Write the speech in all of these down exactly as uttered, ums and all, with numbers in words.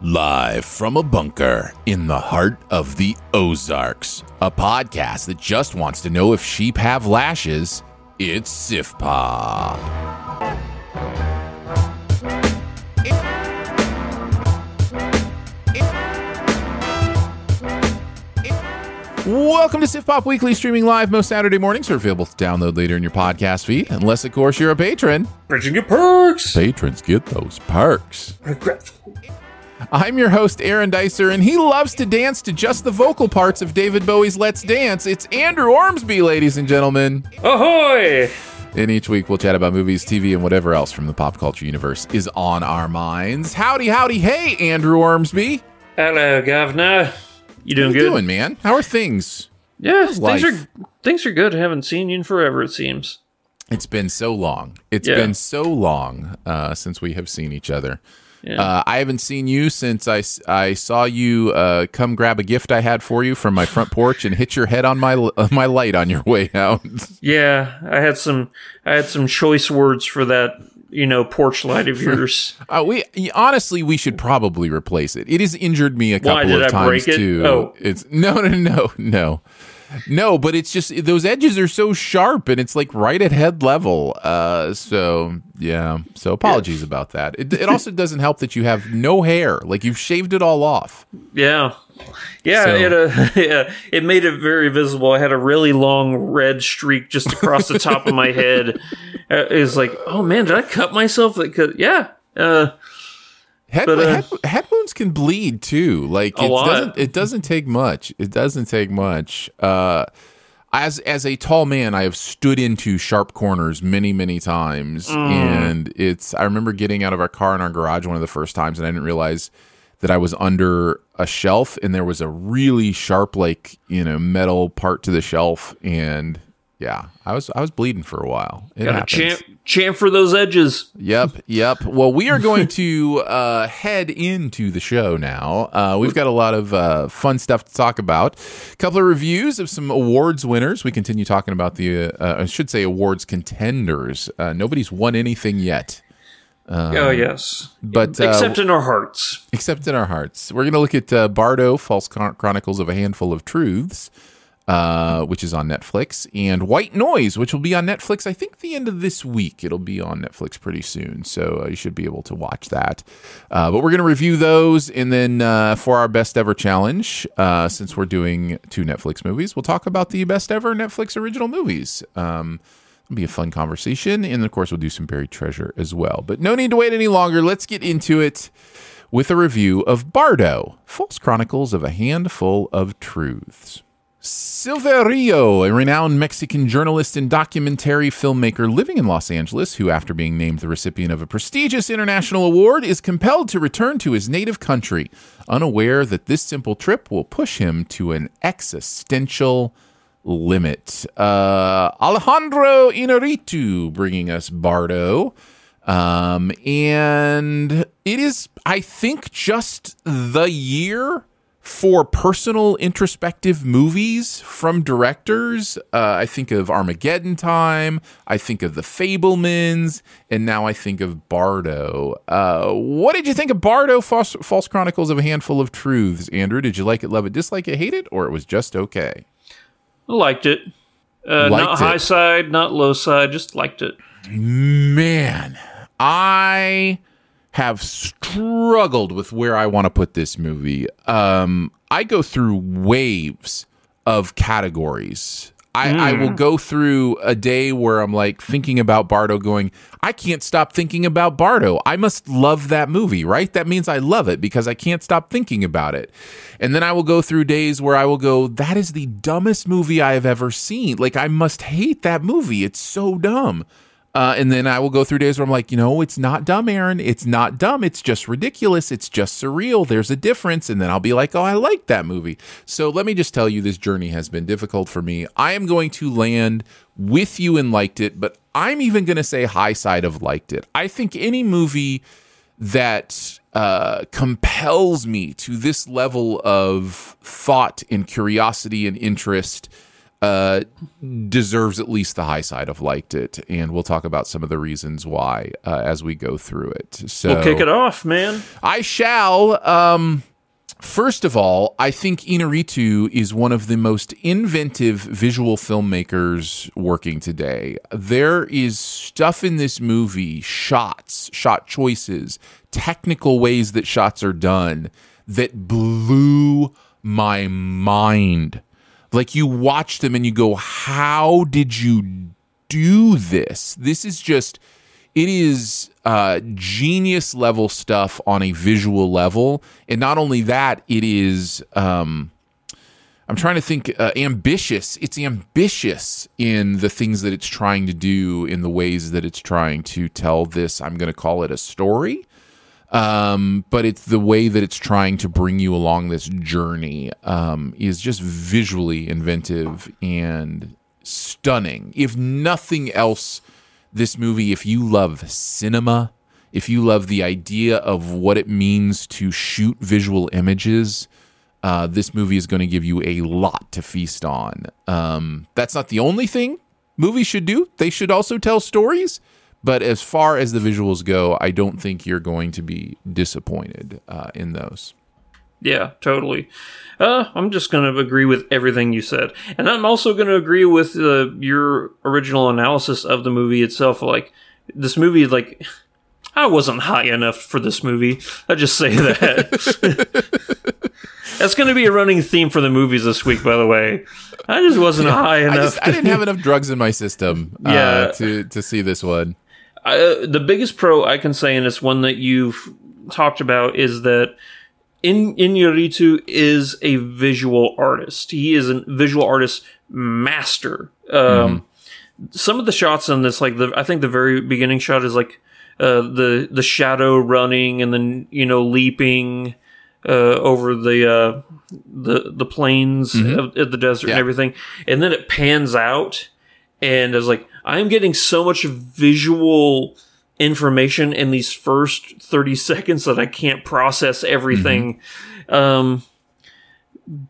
Live from a bunker in the heart of the Ozarks, a podcast that just wants to know if sheep have lashes, it's SIFPOD. Welcome to SIFPOD Weekly, streaming live most Saturday mornings, or available to download later in your podcast feed, unless, of course, you're a patron. Patrons get perks. Patrons get those perks. Regretful. I'm your host, Aaron Dicer, and he loves to dance to just the vocal parts of David Bowie's Let's Dance. It's Andrew Ormsby, ladies and gentlemen. Ahoy! And each week, we'll chat about movies, T V, and whatever else from the pop culture universe is on our minds. Howdy, howdy, hey, Andrew Ormsby. Hello, Governor. You doing good? How you doing, man? How are things? Yeah, How's things life? are things are good. I haven't seen you in forever, it seems. It's been so long. It's yeah. been so long uh, since we have seen each other. Yeah. Uh, I haven't seen you since I, I saw you uh, come grab a gift I had for you from my front porch and hit your head on my uh, my light on your way out. Yeah, I had some I had some choice words for that, you know, porch light of yours. uh, we honestly we should probably replace it. It has injured me a couple Why, did of I times break it? too. Oh. It's no no no no. No, but it's just those edges are so sharp, and it's like right at head level. Uh, so yeah, so apologies yeah. about that. It, it also doesn't help that you have no hair; like you've shaved it all off. Yeah, yeah. So. It uh, yeah, it made it very visible. I had a really long red streak just across the top of my head. It was like, oh man, did I cut myself? Like, yeah. Uh, Head, but, uh, head, head wounds can bleed too. Like it doesn't, it doesn't take much. It doesn't take much. Uh, as as a tall man, I have stood into sharp corners many, many times, mm. and it's. I remember getting out of our car in our garage one of the first times, and I didn't realize that I was under a shelf, and there was a really sharp, like you know, metal part to the shelf, and. Yeah, I was I was bleeding for a while. It Gotta happens. Champ, champ for those edges. Yep, yep. Well, we are going to uh, head into the show now. Uh, we've got a lot of uh, fun stuff to talk about. A couple of reviews of some awards winners. We continue talking about the, uh, I should say awards contenders. Uh, nobody's won anything yet. Um, oh, yes. But, uh, except in our hearts. Except in our hearts. We're going to look at uh, Bardo, False Chronicles of a Handful of Truths. Uh, which is on Netflix, and White Noise, which will be on Netflix, I think, the end of this week. It'll be on Netflix pretty soon, so uh, you should be able to watch that. Uh, but we're going to review those, and then uh, for our Best Ever Challenge, uh, since we're doing two Netflix movies, we'll talk about the Best Ever Netflix Original Movies. Um, it'll be a fun conversation, and of course, we'll do some Buried Treasure as well. But no need to wait any longer. Let's get into it with a review of Bardo, False Chronicles of a Handful of Truths. Silverio, a renowned Mexican journalist and documentary filmmaker living in Los Angeles, who, after being named the recipient of a prestigious international award, is compelled to return to his native country, unaware that this simple trip will push him to an existential limit. Uh, Alejandro Iñárritu bringing us Bardo. Um, and it is, I think, just the year for personal introspective movies from directors. uh, I think of Armageddon Time, I think of The Fablemans, and now I think of Bardo. Uh, what did you think of Bardo, False, False Chronicles of a Handful of Truths, Andrew? Did you like it, love it, dislike it, hate it, or it was just okay? I liked it. Uh, liked not it. High side, not low side, just liked it. Man, I have struggled with where I want to put this movie. Um, I go through waves of categories. I, mm. I will go through a day where I'm like thinking about Bardo going, I can't stop thinking about Bardo. I must love that movie, right? That means I love it because I can't stop thinking about it. And then I will go through days where I will go, that is the dumbest movie I have ever seen. Like, I must hate that movie. It's so dumb. Uh, and then I will go through days where I'm like, you know, it's not dumb, Aaron. It's not dumb. It's just ridiculous. It's just surreal. There's a difference. And then I'll be like, oh, I like that movie. So let me just tell you, this journey has been difficult for me. I am going to land with you and liked it, but I'm even going to say high side of liked it. I think any movie that uh, compels me to this level of thought and curiosity and interest Uh, deserves at least the high side of liked it, and we'll talk about some of the reasons why uh, as we go through it. So we'll kick it off, man. I shall. Um, first of all, I think Iñárritu is one of the most inventive visual filmmakers working today. There is stuff in this movie, shots, shot choices, technical ways that shots are done that blew my mind. Like, you watch them and you go, how did you do this? This is just, it is uh, genius level stuff on a visual level. And not only that, it is, um, I'm trying to think, uh, ambitious. It's ambitious in the things that it's trying to do, in the ways that it's trying to tell this, I'm going to call it a story. Um, but it's the way that it's trying to bring you along this journey um, is just visually inventive and stunning. If nothing else, this movie, if you love cinema, if you love the idea of what it means to shoot visual images, uh, this movie is going to give you a lot to feast on. Um, that's not the only thing movies should do. They should also tell stories. But as far as the visuals go, I don't think you're going to be disappointed uh, in those. Yeah, totally. Uh, I'm just going to agree with everything you said. And I'm also going to agree with uh, your original analysis of the movie itself. Like, this movie, like, I wasn't high enough for this movie. I just say that. That's going to be a running theme for the movies this week, by the way. I just wasn't yeah, high enough. I, just, I didn't have enough drugs in my system uh, yeah. to, to see this one. Uh, the biggest pro I can say, and it's one that you've talked about, is that In- Iñárritu is a visual artist. He is a visual artist master. Um, mm. Some of the shots in this, like the, I think the very beginning shot is like uh, the the shadow running and then you know leaping uh, over the uh, the the plains mm-hmm. of, of the desert yeah. and everything, and then it pans out. And I was like, I'm getting so much visual information in these first thirty seconds that I can't process everything. Mm-hmm. Um,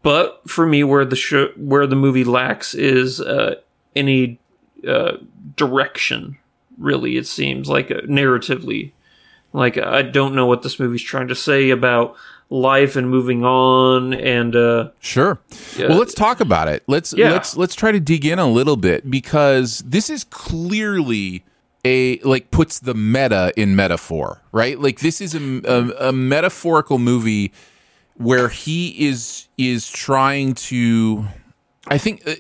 but for me, where the sh- where the movie lacks is uh, any uh, direction, really, it seems, like uh, narratively. Like, I don't know what this movie's trying to say about life and moving on and uh sure uh, well let's talk about it let's yeah. let's let's try to dig in a little bit, because this is clearly a like puts the meta in metaphor, right? Like, this is a, a, a metaphorical movie where he is is trying to I think uh,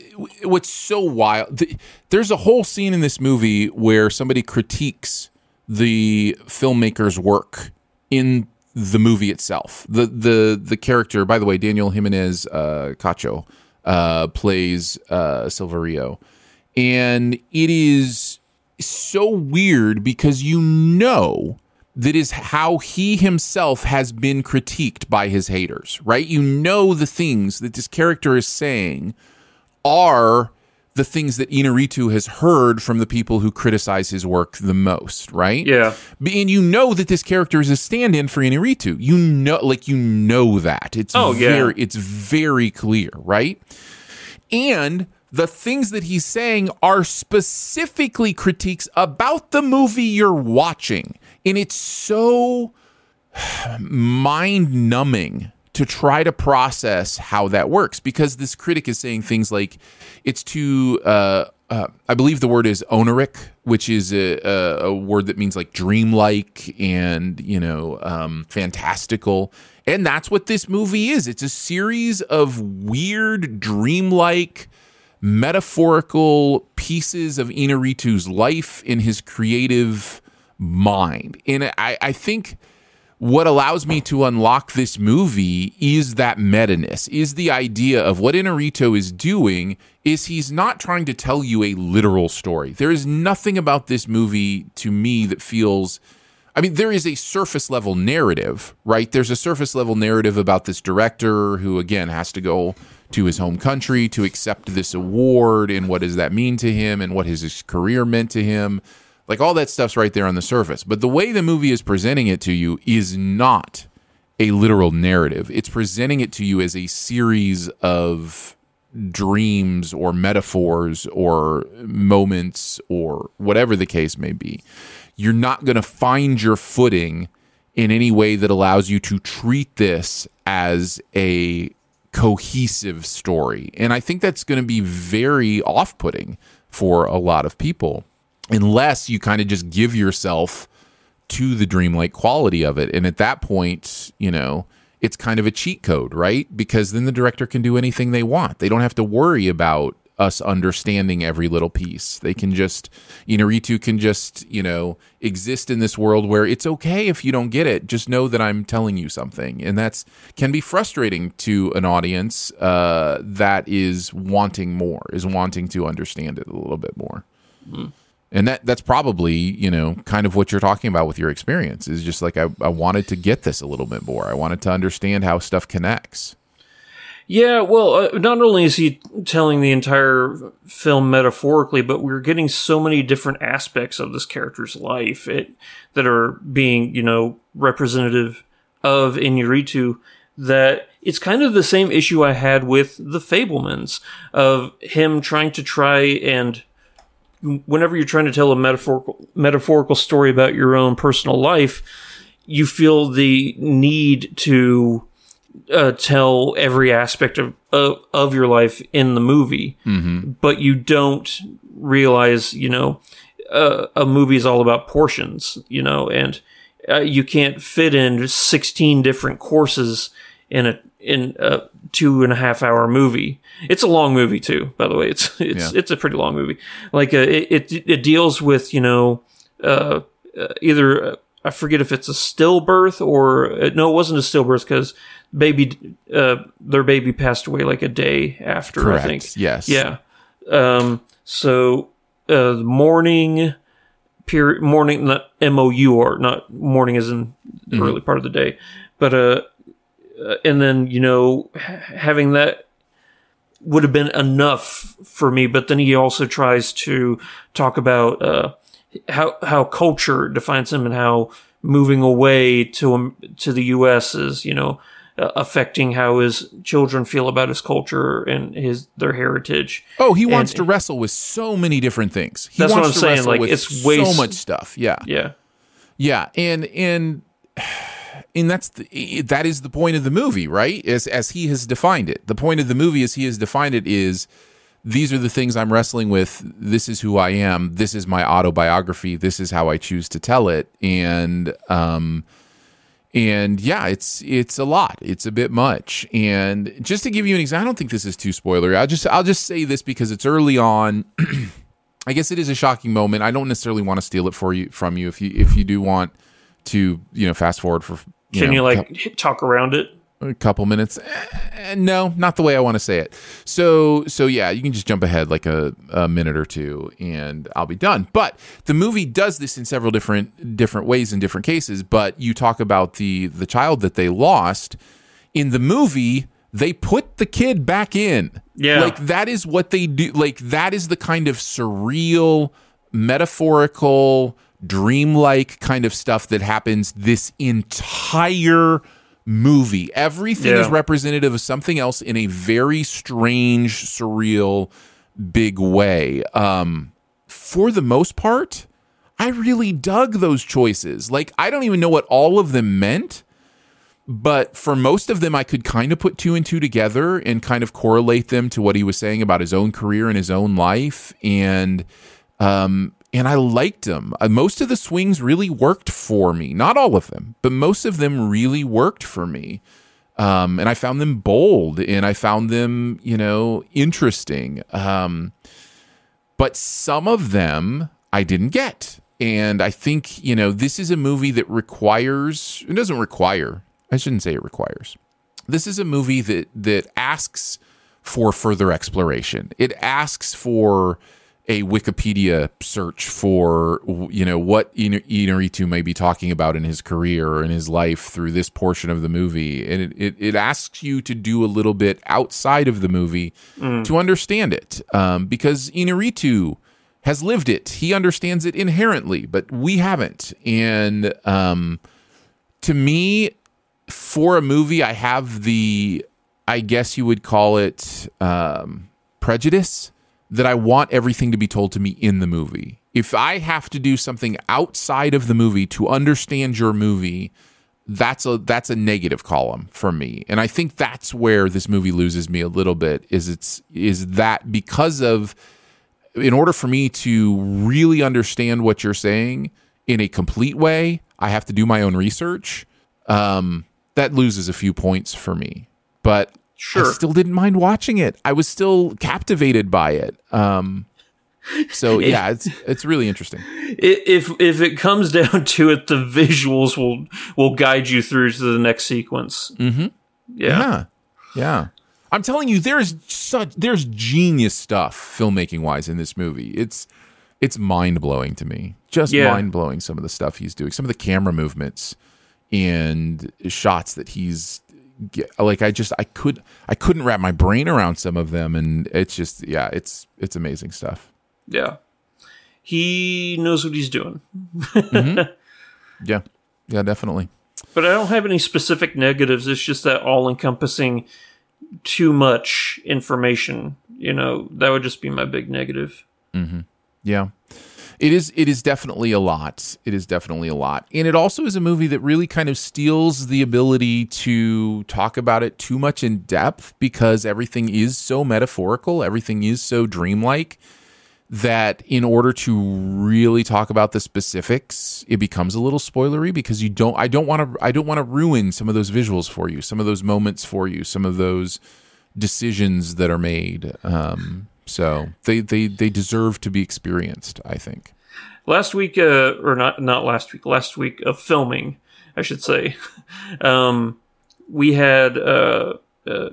what's so wild th- there's a whole scene in this movie where somebody critiques the filmmaker's work in the movie itself. The the the character, by the way, Daniel Jimenez uh, Cacho uh, plays uh, Silverio, and it is so weird because you know that is how he himself has been critiqued by his haters, right? You know the things that this character is saying are the things that Iñárritu has heard from the people who criticize his work the most, right? Yeah. And you know that this character is a stand-in for Iñárritu. You know, like, you know that. It's oh, very, yeah. It's very clear, right? And the things that he's saying are specifically critiques about the movie you're watching. And it's so mind-numbing to try to process how that works, because this critic is saying things like, it's too uh, Uh, I believe the word is oniric, which is a, a, a word that means like dreamlike and, you know, um, fantastical. And that's what this movie is. It's a series of weird, dreamlike, metaphorical pieces of Iñárritu's life in his creative mind. And I, I think what allows me to unlock this movie is that meta-ness, is the idea of what Iñárritu is doing is he's not trying to tell you a literal story. There is nothing about this movie to me that feels, I mean, there is a surface level narrative, right? There's a surface level narrative about this director who, again, has to go to his home country to accept this award, and what does that mean to him, and what has his career meant to him. Like, all that stuff's right there on the surface. But the way the movie is presenting it to you is not a literal narrative. It's presenting it to you as a series of dreams or metaphors or moments or whatever the case may be. You're not going to find your footing in any way that allows you to treat this as a cohesive story. And I think that's going to be very off-putting for a lot of people, unless you kind of just give yourself to the dreamlike quality of it. And at that point, you know, it's kind of a cheat code, right? Because then the director can do anything they want. They don't have to worry about us understanding every little piece. They can just, Iñárritu can just, you know, exist in this world where it's okay if you don't get it. Just know that I'm telling you something. And that's can be frustrating to an audience uh, that is wanting more, is wanting to understand it a little bit more. Mm. And that that's probably, you know, kind of what you're talking about with your experience, is just like, I, I wanted to get this a little bit more. I wanted to understand how stuff connects. Yeah, well, uh, not only is he telling the entire film metaphorically, but we're getting so many different aspects of this character's life it, that are being, you know, representative of Iñárritu, that it's kind of the same issue I had with The Fablemans, of him trying to try and... Whenever you're trying to tell a metaphorical metaphorical story about your own personal life, you feel the need to uh, tell every aspect of, of of your life in the movie, mm-hmm. but you don't realize, you know, uh, a movie is all about portions, you know, and uh, you can't fit in sixteen different courses in a in a two and a half hour movie. It's a long movie too, by the way. It's it's yeah. it's a pretty long movie. Like uh, it, it it deals with, you know, uh, either uh, I forget if it's a stillbirth or uh, no, it wasn't a stillbirth because baby uh, their baby passed away like a day after. Correct. I think. Yes. Yeah. Um. So uh, morning. Period. Morning. M O U R. Not morning as in the mm-hmm. early part of the day, but uh. Uh, and then, you know, ha- having that would have been enough for me. But then he also tries to talk about uh, how how culture defines him and how moving away to um, to the U S is, you know, uh, affecting how his children feel about his culture and his their heritage. Oh, he wants and, to wrestle with so many different things. He that's wants what I'm to saying. Like, it's way so much stuff. Yeah, yeah, yeah, and and. And that's the, that is the point of the movie, right? As as he has defined it. The point of the movie as he has defined it is, these are the things I'm wrestling with. This is who I am. This is my autobiography. This is how I choose to tell it. And um, and yeah, it's it's a lot. It's a bit much. And just to give you an example, I don't think this is too spoilery. I'll just I'll just say this because it's early on. I guess it is a shocking moment. I don't necessarily want to steal it for you from you if you if you do want to, you know, fast forward for. You Can know, you like co- talk around it? A couple minutes. Eh, no, not the way I want to say it. So, so yeah, you can just jump ahead like a, a minute or two and I'll be done. But the movie does this in several different different ways in different cases. But you talk about the the child that they lost. In the movie, they put the kid back in. Yeah. Like, that is what they do. Like, that is the kind of surreal, metaphorical, dreamlike kind of stuff that happens this entire movie. Everything yeah. is representative of something else in a very strange, surreal, big way. Um, for the most part, I really dug those choices. Like, I don't even know what all of them meant, But for most of them, I could kind of put two and two together and kind of correlate them to what he was saying about his own career and his own life. And um, and I liked them. Most of the swings really worked for me. Not all of them, but most of them really worked for me. Um, and I found them bold, and I found them, you know, interesting. Um, but some of them I didn't get. And I think, you know, this is a movie that requires, it doesn't require, I shouldn't say it requires. This is a movie that that asks for further exploration. It asks for a Wikipedia search for, you know, what Iñárritu may be talking about in his career or in his life through this portion of the movie. And it, it, it asks you to do a little bit outside of the movie mm. to understand it. Um, because Iñárritu has lived it. He understands it inherently, but we haven't. And um, to me, for a movie, I have the, I guess you would call it um, prejudice, that I want everything to be told to me in the movie. If I have to do something outside of the movie to understand your movie, that's a that's a negative column for me. And I think that's where this movie loses me a little bit, is it's is that because of, in order for me to really understand what you're saying in a complete way, I have to do my own research. Um, that loses a few points for me. But sure. I still didn't mind watching it. I was still captivated by it. Um, so yeah, it's it's really interesting. If if it comes down to it, the visuals will will guide you through to the next sequence. Mm-hmm. Yeah. yeah, yeah. I'm telling you, there's such there's genius stuff filmmaking wise in this movie. It's it's mind blowing to me. Just yeah. mind blowing. Some of the stuff he's doing, some of the camera movements and shots that he's. Like I just I could I couldn't wrap my brain around some of them, and it's just yeah it's it's amazing stuff. Yeah, he knows what he's doing. mm-hmm. Yeah, yeah, definitely. But I don't have any specific negatives. It's just that all-encompassing, too much information. You know, that would just be my big negative. Mm-hmm. Yeah. It is it is definitely a lot. It is definitely a lot. And it also is a movie that really kind of steals the ability to talk about it too much in depth, because everything is so metaphorical, everything is so dreamlike, that in order to really talk about the specifics, it becomes a little spoilery, because you don't I don't want to I don't want to ruin some of those visuals for you, some of those moments for you, some of those decisions that are made. Um So they, they, they deserve to be experienced, I think. Last week, uh, or not not last week, last week of filming, I should say, um, we had, uh, uh,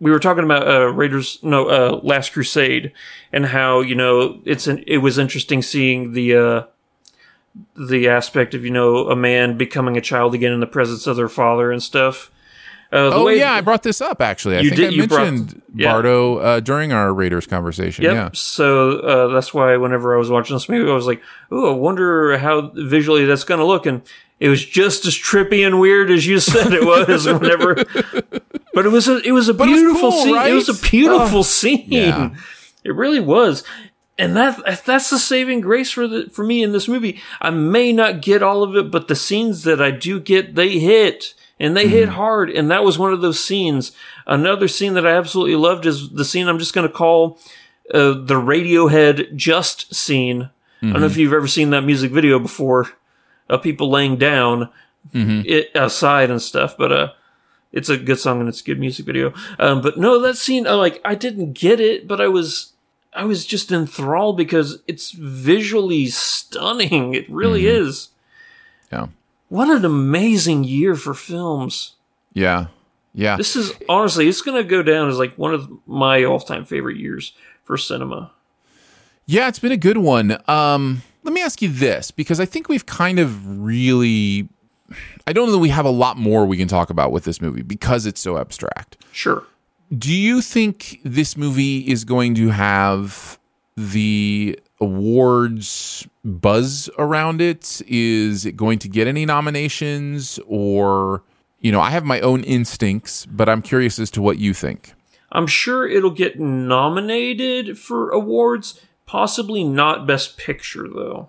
we were talking about uh, Raiders, no, uh, Last Crusade, and how, you know, it's an, it was interesting seeing the uh, the aspect of, you know, a man becoming a child again in the presence of their father and stuff. Uh, oh way, yeah, I brought this up actually. I you think did, I you mentioned brought, yeah. Bardo uh, during our Raiders conversation. Yep. Yeah, so uh, that's why whenever I was watching this movie, I was like, "Oh, I wonder how visually that's going to look." And it was just as trippy and weird as you said it was. whenever, but it was a, it was a beautiful was cool, scene. Right? It was a beautiful oh, scene. Yeah. It really was, and that that's the saving grace for the for me in this movie. I may not get all of it, but the scenes that I do get, they hit. And they mm-hmm. hit hard, and that was one of those scenes. Another scene that I absolutely loved is the scene I'm just going to call uh, the Radiohead Just scene. Mm-hmm. I don't know if you've ever seen that music video before, of uh, people laying down mm-hmm. it, outside and stuff, but uh, it's a good song and it's a good music video. Um, but no, that scene, I, like I didn't get it, but I was I was just enthralled because it's visually stunning. It really mm-hmm. is. Yeah. What an amazing year for films. Yeah. Yeah. This is honestly, it's going to go down as like one of my all-time favorite years for cinema. Yeah, it's been a good one. Um, let me ask you this, because I think we've kind of really, I don't know that we have a lot more we can talk about with this movie because it's so abstract. Sure. Do you think this movie is going to have the awards buzz around it? Is it going to get any nominations? Or, you know, I have my own instincts, but I'm curious as to what you think. I'm sure it'll get nominated for awards, possibly not Best Picture, though.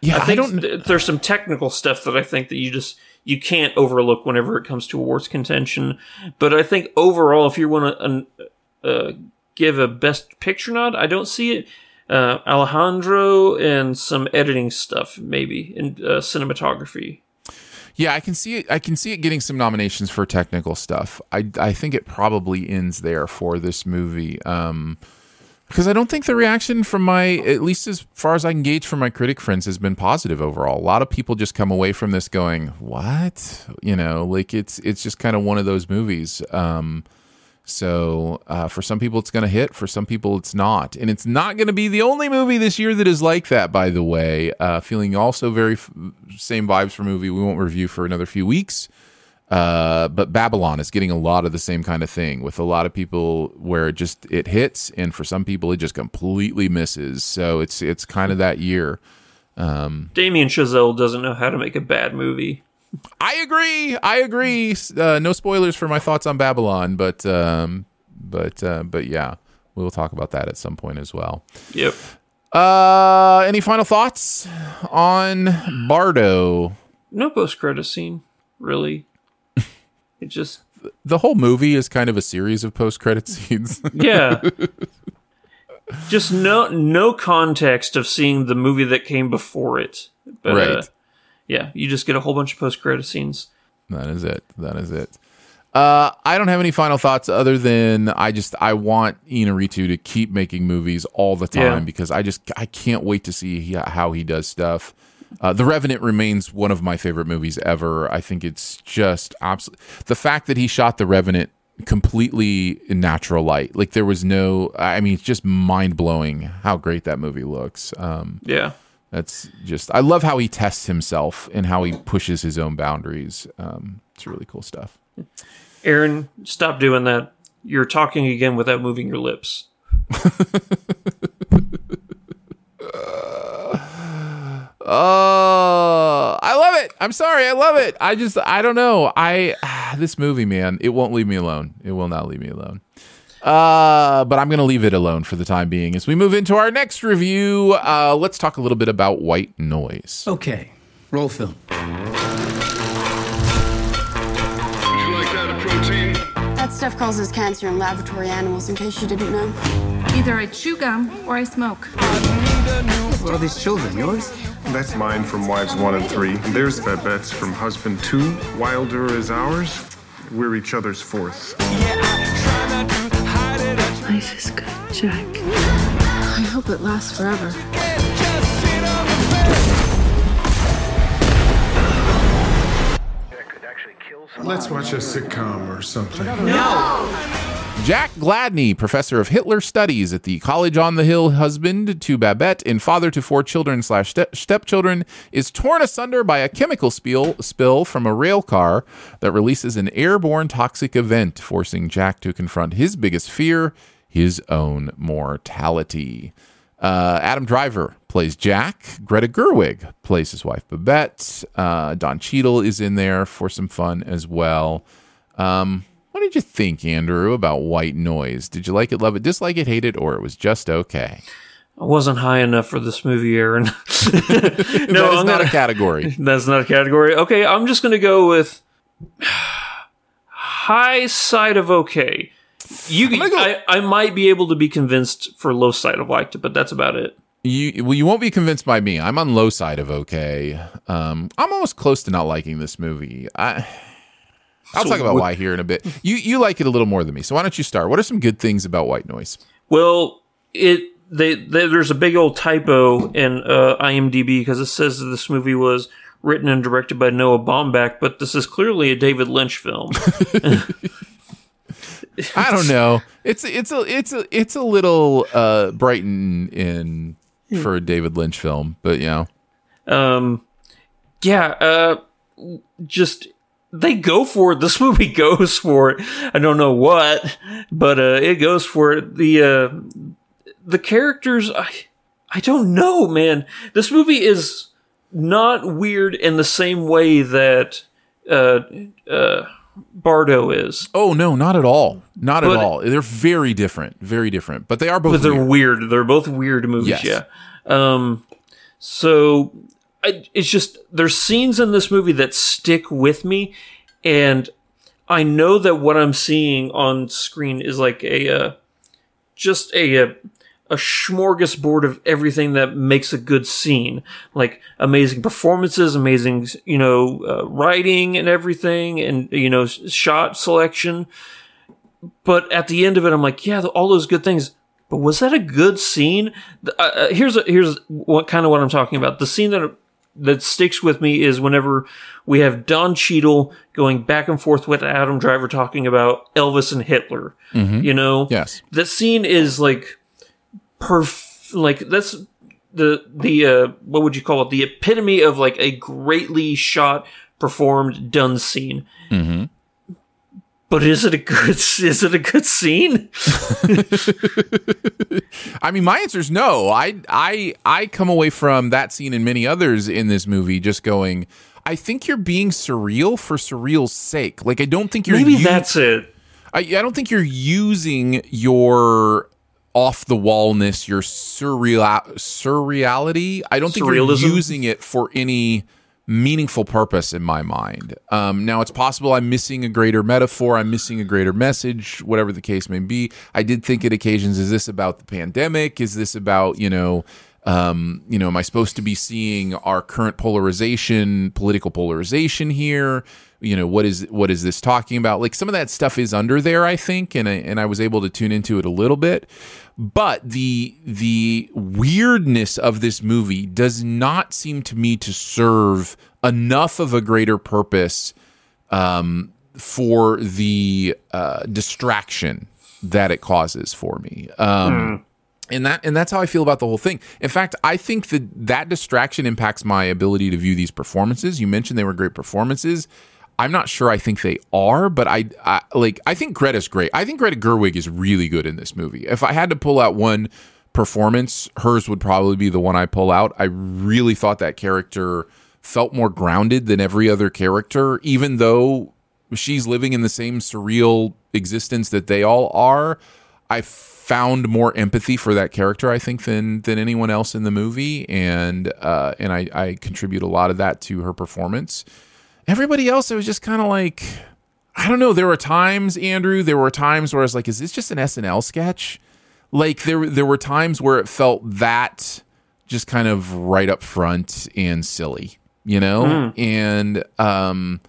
Yeah, I think I don't... th- there's some technical stuff that I think that you just you can't overlook whenever it comes to awards contention. But I think overall, if you want to uh, give a Best Picture nod, I don't see it. Uh, Alejandro and some editing stuff, maybe, and uh, cinematography. Yeah, I can see it. I can see it getting some nominations for technical stuff. I, I think it probably ends there for this movie. Um, because I don't think the reaction from my, at least as far as I can gauge from my critic friends, has been positive overall. A lot of people just come away from this going, "What?" You know, like it's it's just kind of one of those movies. Um, so uh, for some people it's going to hit, for some people it's not, and it's not going to be the only movie this year that is like that. By the way, uh, feeling also very f- same vibes for a movie we won't review for another few weeks. Uh, but Babylon is getting a lot of the same kind of thing with a lot of people where it just it hits, and for some people it just completely misses. So it's it's kind of that year. Um, Damien Chazelle doesn't know how to make a bad movie. I agree. I agree. Uh, no spoilers for my thoughts on Babylon, but um, but uh, but yeah, we'll talk about that at some point as well. Yep. Uh, any final thoughts on Bardo? No post-credits scene, really. It just the whole movie is kind of a series of post-credit scenes. Yeah, just no no context of seeing the movie that came before it. But, right. Uh, yeah, you just get a whole bunch of post-credit scenes. That is it. That is it. Uh, I don't have any final thoughts other than I just I want Iñárritu to keep making movies all the time, yeah. because I just I can't wait to see how he does stuff. Uh, The Revenant remains one of my favorite movies ever. I think it's just absolute. The fact that he shot The Revenant completely in natural light, like there was no. I mean, it's just mind blowing how great that movie looks. Um, yeah, that's just. I love how he tests himself and how he pushes his own boundaries. Um, it's really cool stuff. Aaron, stop doing that. You're talking again without moving your lips. Oh, I love it. I'm sorry. I love it. I just, I don't know. I, ah, this movie, man, it won't leave me alone. It will not leave me alone. Uh, but I'm going to leave it alone for the time being. As we move into our next review, uh, let's talk a little bit about White Noise. Okay. Roll film. Would you like that a protein? That stuff causes cancer in laboratory animals, in case you didn't know. Either I chew gum or I smoke. What are these children, yours? That's mine from wives one and three. There's Babette's from husband two. Wilder is ours. We're each other's fourth. Life is good, Jack. I hope it lasts forever. Let's watch a sitcom or something. No! Jack Gladney, professor of Hitler studies at the College on the Hill, husband to Babette and father to four children slash stepchildren, is torn asunder by a chemical spill, spill from a rail car that releases an airborne toxic event, forcing Jack to confront his biggest fear, his own mortality. Uh, Adam Driver plays Jack. Greta Gerwig plays his wife Babette. Uh, Don Cheadle is in there for some fun as well. Um... What did you think, Andrew, about White Noise? Did you like it, love it, dislike it, hate it, or it was just okay? I wasn't high enough for this movie, Aaron. no, that is I'm not gonna, a category. That's not a category. Okay, I'm just going to go with high side of okay. You, go. I, I might be able to be convinced for low side of liked it, but that's about it. You well, you won't be convinced by me. I'm on low side of okay. Um, I'm almost close to not liking this movie. I... I'll so talk about would, why here in a bit. You you like it a little more than me, so why don't you start? What are some good things about White Noise? Well, it they, they, there's a big old typo in uh, IMDb because it says that this movie was written and directed by Noah Baumbach, but this is clearly a David Lynch film. I don't know. It's it's a it's a it's a little uh, Brighton in for a David Lynch film, but you know, um, yeah, uh, just. They go for it. This movie goes for it. I don't know what, but uh, it goes for it. The uh, the characters, I I don't know, man. This movie is not weird in the same way that uh, uh, Bardo is. Oh no, not at all. Not but, at all. They're very different. Very different. But they are both. But they're weird. weird. They're both weird movies. Yes. Yeah. Um. So. I, it's just, there's scenes in this movie that stick with me, and I know that what I'm seeing on screen is like a, uh, just a, a, a smorgasbord of everything that makes a good scene. Like, amazing performances, amazing, you know, uh, writing and everything, and, you know, shot selection. But at the end of it, I'm like, yeah, all those good things. But was that a good scene? Uh, here's a, here's what kind of what I'm talking about. The scene that that sticks with me is whenever we have Don Cheadle going back and forth with Adam Driver talking about Elvis and Hitler. Mm-hmm. You know, yes, the scene is like perf. Like that's the the uh, what would you call it? The epitome of like a greatly shot, performed, done scene. Mm-hmm. But is it a good? Is it a good scene? I mean, my answer is no. I I I come away from that scene and many others in this movie just going, I think you're being surreal for surreal's sake. Like, I don't think you're maybe u- that's it. I I don't think you're using your off the wallness, your surreal surreality. I don't think Surrealism. You're using it for any meaningful purpose in my mind. Um, now, it's possible I'm missing a greater metaphor, I'm missing a greater message, whatever the case may be. I did think at occasions, is this about the pandemic? Is this about, you know, um, you know, am I supposed to be seeing our current polarization, political polarization here? You know, what is what is this talking about? Like, some of that stuff is under there, I think, and I, and I was able to tune into it a little bit. But the the weirdness of this movie does not seem to me to serve enough of a greater purpose um, for the uh, distraction that it causes for me. Um, mm. And that and that's how I feel about the whole thing. In fact, I think that that distraction impacts my ability to view these performances. You mentioned they were great performances. I'm not sure I think they are, but I, I like. I think Greta's great. I think Greta Gerwig is really good in this movie. If I had to pull out one performance, hers would probably be the one I pull out. I really thought that character felt more grounded than every other character, even though she's living in the same surreal existence that they all are. I found more empathy for that character, I think, than than anyone else in the movie, and uh, and I, I contribute a lot of that to her performance. Everybody else, it was just kind of like, I don't know. There were times, Andrew, there were times where I was like, is this just an S N L sketch? Like, there there were times where it felt that just kind of right up front and silly, you know? Mm. And um,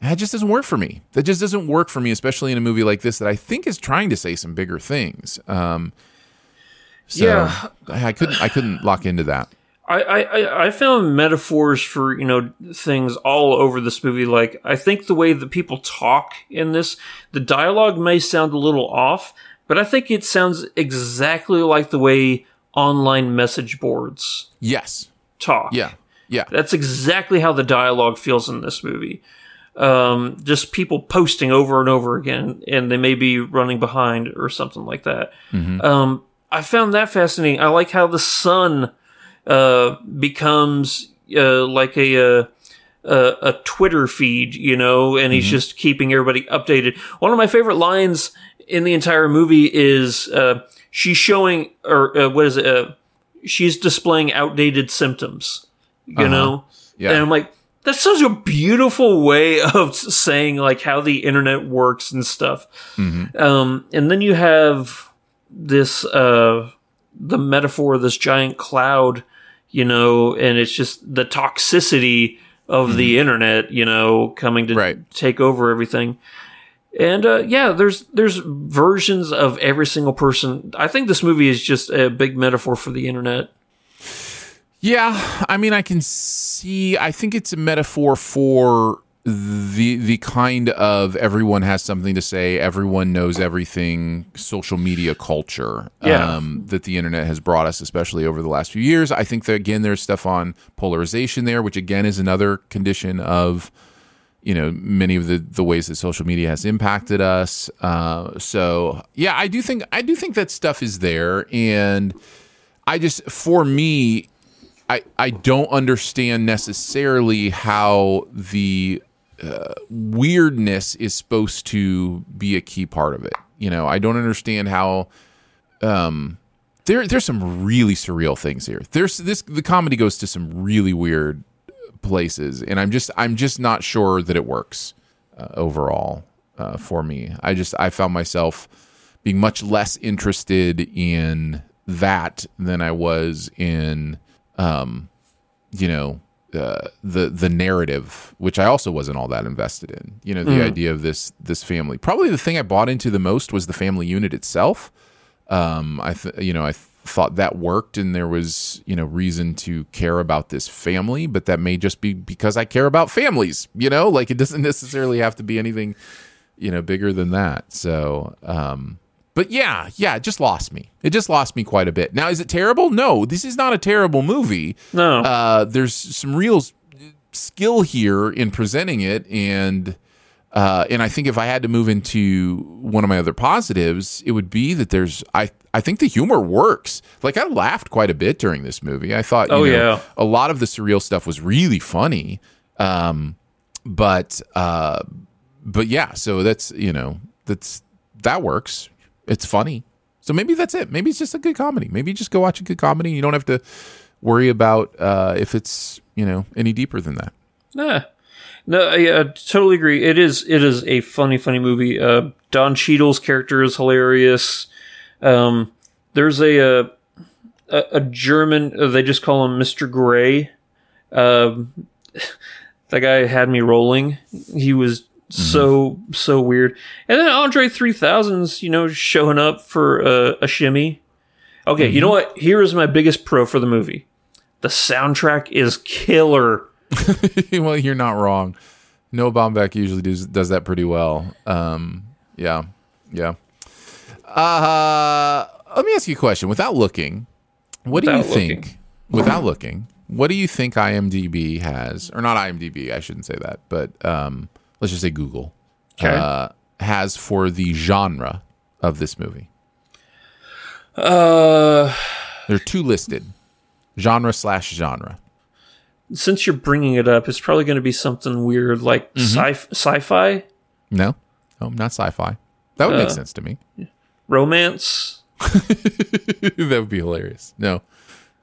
that just doesn't work for me. That just doesn't work for me, especially in a movie like this that I think is trying to say some bigger things. Um, so yeah. I, I couldn't I couldn't lock into that. I, I, I found metaphors for, you know, things all over this movie. Like, I think the way that people talk in this, the dialogue may sound a little off, but I think it sounds exactly like the way online message boards yes. talk. Yeah, yeah. That's exactly how the dialogue feels in this movie. Um, just people posting over and over again, and they may be running behind or something like that. Mm-hmm. Um, I found that fascinating. I like how the sun Uh, becomes uh, like a, a a Twitter feed, you know, and he's mm-hmm. just keeping everybody updated. One of my favorite lines in the entire movie is uh, she's showing, or uh, what is it? Uh, she's displaying outdated symptoms, you uh-huh. know? Yeah. And I'm like, that's such a beautiful way of saying like how the internet works and stuff. Mm-hmm. Um, and then you have this, uh, the metaphor of this giant cloud, you know, and it's just the toxicity of mm-hmm. the internet, you know, coming to right. take over everything. And, uh, yeah, there's there's versions of every single person. I think this movie is just a big metaphor for the internet. Yeah, I mean, I can see, I think it's a metaphor for the the kind of everyone has something to say, everyone knows everything, social media culture yeah. um, that the internet has brought us, especially over the last few years. I think that, again, there's stuff on polarization there, which, again, is another condition of, you know, many of the, the ways that social media has impacted us. Uh, so, yeah, I do think I do think that stuff is there. And I just, for me, I, I don't understand necessarily how the Uh, weirdness is supposed to be a key part of it. You know, I don't understand how um, there there's some really surreal things here. There's this the comedy goes to some really weird places, and I'm just I'm just not sure that it works uh, overall uh, for me. I just I found myself being much less interested in that than I was in um, you know uh, the the narrative, which I also wasn't all that invested in. You know, the mm. idea of this this family. Probably the thing I bought into the most was the family unit itself. Um, I th- you know I. Th- thought that worked, and there was, you know, reason to care about this family, but that may just be because I care about families, you know, like it doesn't necessarily have to be anything, you know, bigger than that. So, um, but yeah, yeah, it just lost me. It just lost me quite a bit. Now, is it terrible? No, this is not a terrible movie. No. Uh, there's some real skill here in presenting it, and Uh, and I think if I had to move into one of my other positives, it would be that there's I I think the humor works. Like, I laughed quite a bit during this movie. I thought oh, you know, yeah. a lot of the surreal stuff was really funny. Um, but uh, but yeah, so that's you know that's that works. It's funny. So maybe that's it. Maybe it's just a good comedy. Maybe just go watch a good comedy. You don't have to worry about uh, if it's you know any deeper than that. Yeah. No, I, I totally agree. It is it is a funny, funny movie. Uh, Don Cheadle's character is hilarious. Um, there's a, a a German, they just call him Mister Gray. Um, that guy had me rolling. He was so, mm-hmm. so weird. And then Andre three thousand's, you know, showing up for uh, a shimmy. Okay, mm-hmm. you know what? Here is my biggest pro for the movie. The soundtrack is killer. Well, you're not wrong. Noah Baumbach usually does, does that pretty well. Um, yeah, yeah. Uh, let me ask you a question. Without looking, what without do you looking. think? Without looking, what do you think IMDb has, or not IMDb? I shouldn't say that, but um, let's just say Google okay. uh, has for the genre of this movie. Uh, there are two listed: genre slash genre. Since you're bringing it up, it's probably going to be something weird like mm-hmm. sci- sci-fi? No, no, not sci-fi. That would uh, make sense to me. Romance? That would be hilarious. No,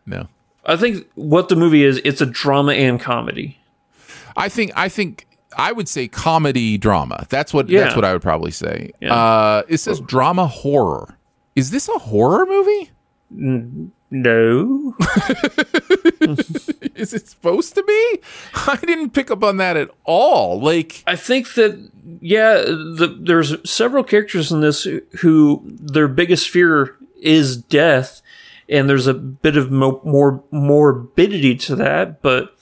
no. I think what the movie is, it's a drama and comedy. I think I think I would say comedy drama. That's what yeah. that's what I would probably say. Yeah. Uh, it says drama horror. Is this a horror movie? Mm-hmm. No. Is it supposed to be? I didn't pick up on that at all. Like, I think that, yeah, the, there's several characters in this who their biggest fear is death, and there's a bit of mo- more morbidity to that, but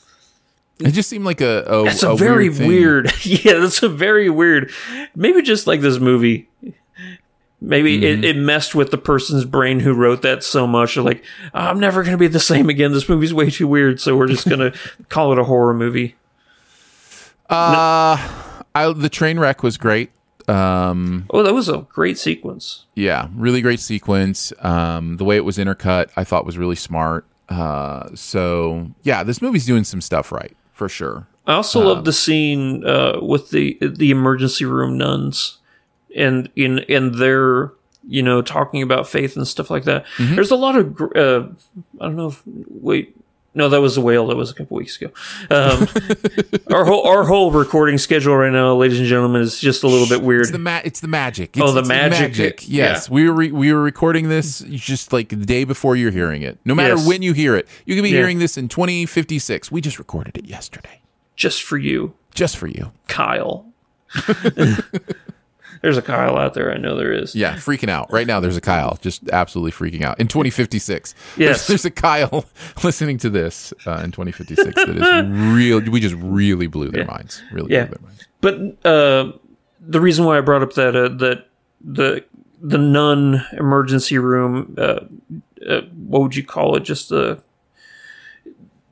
it just seemed like a, a, that's a, a very weird, weird yeah, that's a very weird, maybe just like this movie. Maybe mm-hmm. it, it messed with the person's brain who wrote that so much. They're like, oh, I'm never going to be the same again. This movie's way too weird, so we're just going to call it a horror movie. Uh, no. I, the train wreck was great. Um, oh, that was a great sequence. Yeah, really great sequence. Um, the way it was intercut, I thought was really smart. Uh, so, yeah, this movie's doing some stuff right, for sure. I also um, love the scene uh, with the the emergency room nuns. And in and they're you know talking about faith and stuff like that. Mm-hmm. There's a lot of uh, I don't know. If, wait, no, that was the whale. That was a couple weeks ago. Um, our whole our whole recording schedule right now, ladies and gentlemen, is just a little bit weird. It's the ma- It's the magic. It's, oh, the it's magic. magic. Yes, yeah. we were re- we were recording this just like the day before you're hearing it. No matter yes. when you hear it, you could be yeah. hearing this in twenty fifty-six. We just recorded it yesterday, just for you, just for you, Kyle. There's a Kyle out there. I know there is. Yeah, freaking out. Right now, there's a Kyle just absolutely freaking out. In twenty fifty-six, yes. there's, there's a Kyle listening to this uh, in twenty fifty-six that is real. We just really blew their yeah. minds. Really yeah. blew their minds. But uh, the reason why I brought up that uh, that the the nun emergency room, uh, uh, what would you call it? Just the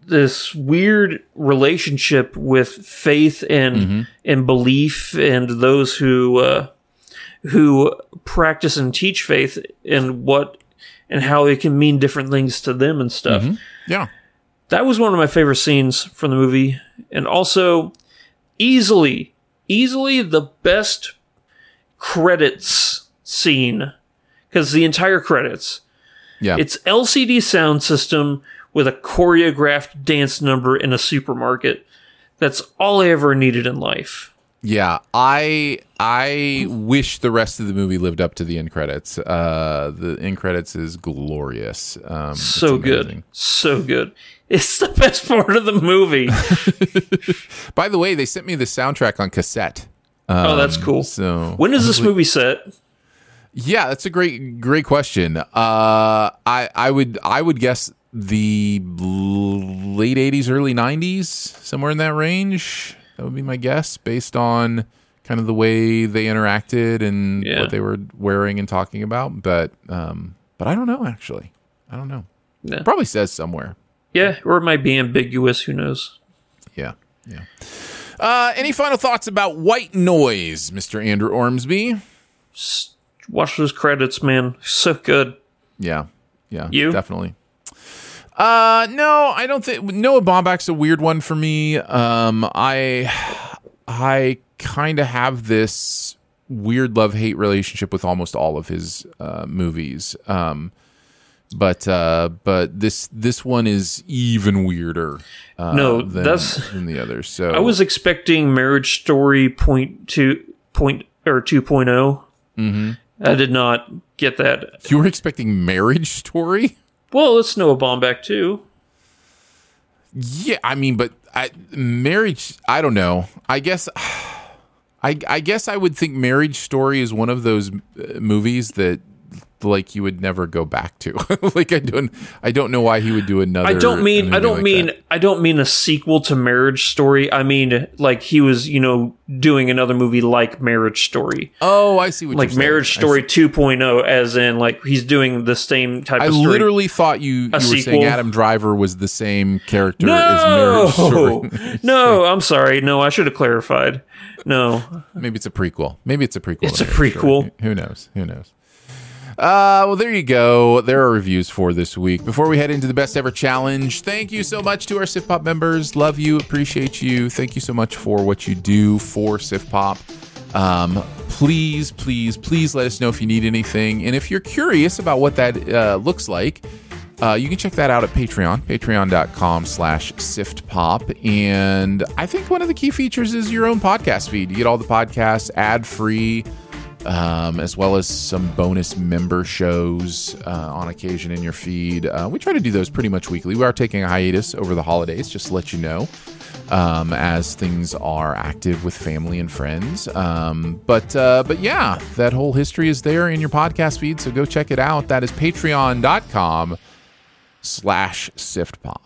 this weird relationship with faith and mm-hmm. and belief and those who uh, who practice and teach faith and what and how it can mean different things to them and stuff. Mm-hmm. Yeah, that was one of my favorite scenes from the movie, and also easily, easily the best credits scene because the entire credits. Yeah, it's L C D sound system with a choreographed dance number in a supermarket. That's all I ever needed in life. Yeah, I I wish the rest of the movie lived up to the end credits. Uh, the end credits is glorious. Um, so good. So good. It's the best part of the movie. By the way, they sent me the soundtrack on cassette. Um, oh, that's cool. So when is this movie set? Yeah, that's a great great question. Uh, I I would I would guess the late eighties, early nineties, somewhere in that range. That would be my guess, based on kind of the way they interacted and yeah. what they were wearing and talking about. But um, but I don't know, actually. I don't know. Yeah. It probably says somewhere. Yeah, or it might be ambiguous. Who knows? Yeah, yeah. Uh, any final thoughts about White Noise, Mister Andrew Ormsby? Just watch those credits, man. So good. Yeah, yeah, you? Definitely. Uh, no, I don't think Noah Baumbach's a weird one for me. Um, I, I kind of have this weird love-hate relationship with almost all of his uh, movies. Um, but uh, but this this one is even weirder. Uh, no, than, that's than the others. So I was expecting Marriage Story point two point or two point oh. Mm-hmm. I did not get that. You were expecting Marriage Story? Well, it's Noah Baumbach too. Yeah, I mean, but I, marriage. I don't know. I guess. I I guess I would think Marriage Story is one of those movies that, like, you would never go back to. Like, I don't. I don't know why he would do another. I don't mean. I don't like mean. That. I don't mean a sequel to Marriage Story. I mean, like, he was, you know, doing another movie like Marriage Story. Oh, I see what like you're saying. Like Marriage Story two point oh, as in, like, he's doing the same type I of story. I literally thought you, you were saying Adam Driver was the same character no! as Marriage Story. No, I'm sorry. No, I should have clarified. No. Maybe it's a prequel. Maybe it's a prequel. It's a prequel. Story. Who knows? Who knows? Uh, well, there you go. There are reviews for this week. Before we head into the Best Ever Challenge, thank you so much to our Sif Pop members. Love you. Appreciate you. Thank you so much for what you do for Sif Pop. Um, please, please, please let us know if you need anything. And if you're curious about what that uh, looks like, uh, you can check that out at Patreon, patreon.com slash SiftPop. And I think one of the key features is your own podcast feed. You get all the podcasts ad-free, Um, as well as some bonus member shows uh, on occasion in your feed. Uh, we try to do those pretty much weekly. We are taking a hiatus over the holidays, just to let you know, um, as things are active with family and friends. Um, but uh, but yeah, that whole history is there in your podcast feed, so go check it out. That is patreon.com slash SiftPop.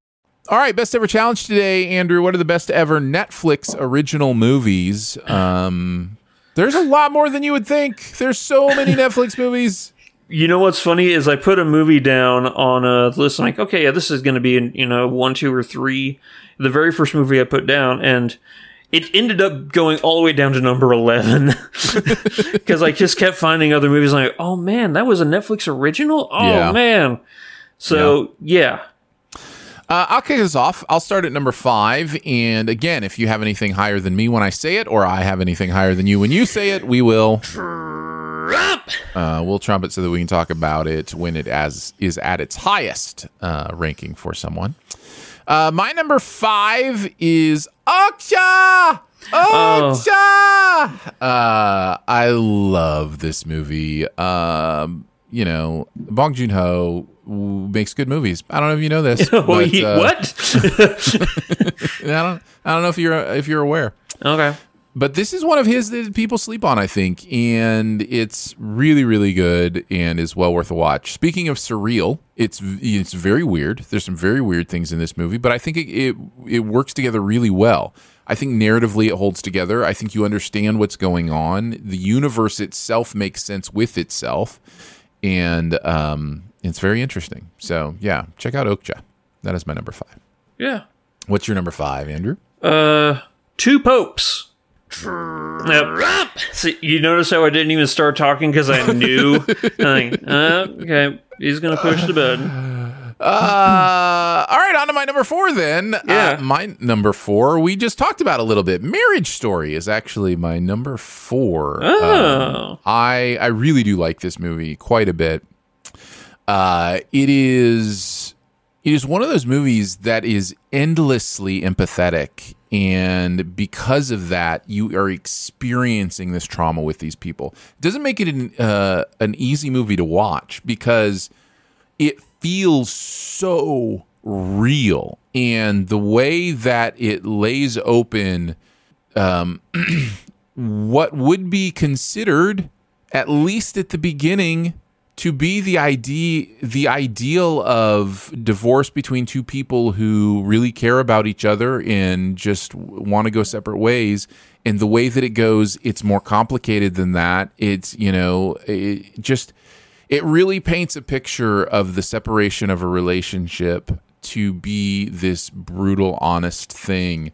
All right, best ever challenge today, Andrew. What are the best ever Netflix original movies? Um, there's a lot more than you would think. There's so many Netflix movies. You know what's funny is I put a movie down on a list. I'm like, okay, yeah, this is going to be in, you know, one, two, or three. The very first movie I put down, and it ended up going all the way down to number eleven because I just kept finding other movies. I'm like, oh man, that was a Netflix original. Oh yeah. man. So yeah. yeah. Uh, I'll kick us off. I'll start at number five. And again, if you have anything higher than me when I say it, or I have anything higher than you when you say it, we will trump. Uh, we'll trump it so that we can talk about it when it as is at its highest uh, ranking for someone. Uh, my number five is Okja. Okja. Oh. Uh, I love this movie. Um, you know, Bong Joon-ho makes good movies. I don't know if you know this. but, uh, what? I don't. I don't know if you're if you're aware. Okay. But this is one of his that people sleep on, I think, and it's really, really good and is well worth a watch. Speaking of surreal, it's it's very weird. There's some very weird things in this movie, but I think it it, it works together really well. I think narratively it holds together. I think you understand what's going on. The universe itself makes sense with itself, and um, it's very interesting. So, yeah, check out Okja. That is my number five. Yeah. What's your number five, Andrew? Uh, Two Popes. Yep. So you notice how I didn't even start talking because I knew. Like, uh, okay, he's gonna push the button. Uh, all right, on to my number four then. Yeah, uh, my number four we just talked about a little bit. Marriage Story is actually my number four. Oh, um, I I really do like this movie quite a bit. Uh, it is it is one of those movies that is endlessly empathetic. And because of that, you are experiencing this trauma with these people. It doesn't make it an, uh, an easy movie to watch because it feels so real. And the way that it lays open um, what would be considered, at least at the beginning, to be the idea, the ideal of divorce between two people who really care about each other and just want to go separate ways. And the way that it goes, it's more complicated than that. It's, you know, it just, it really paints a picture of the separation of a relationship to be this brutal, honest thing.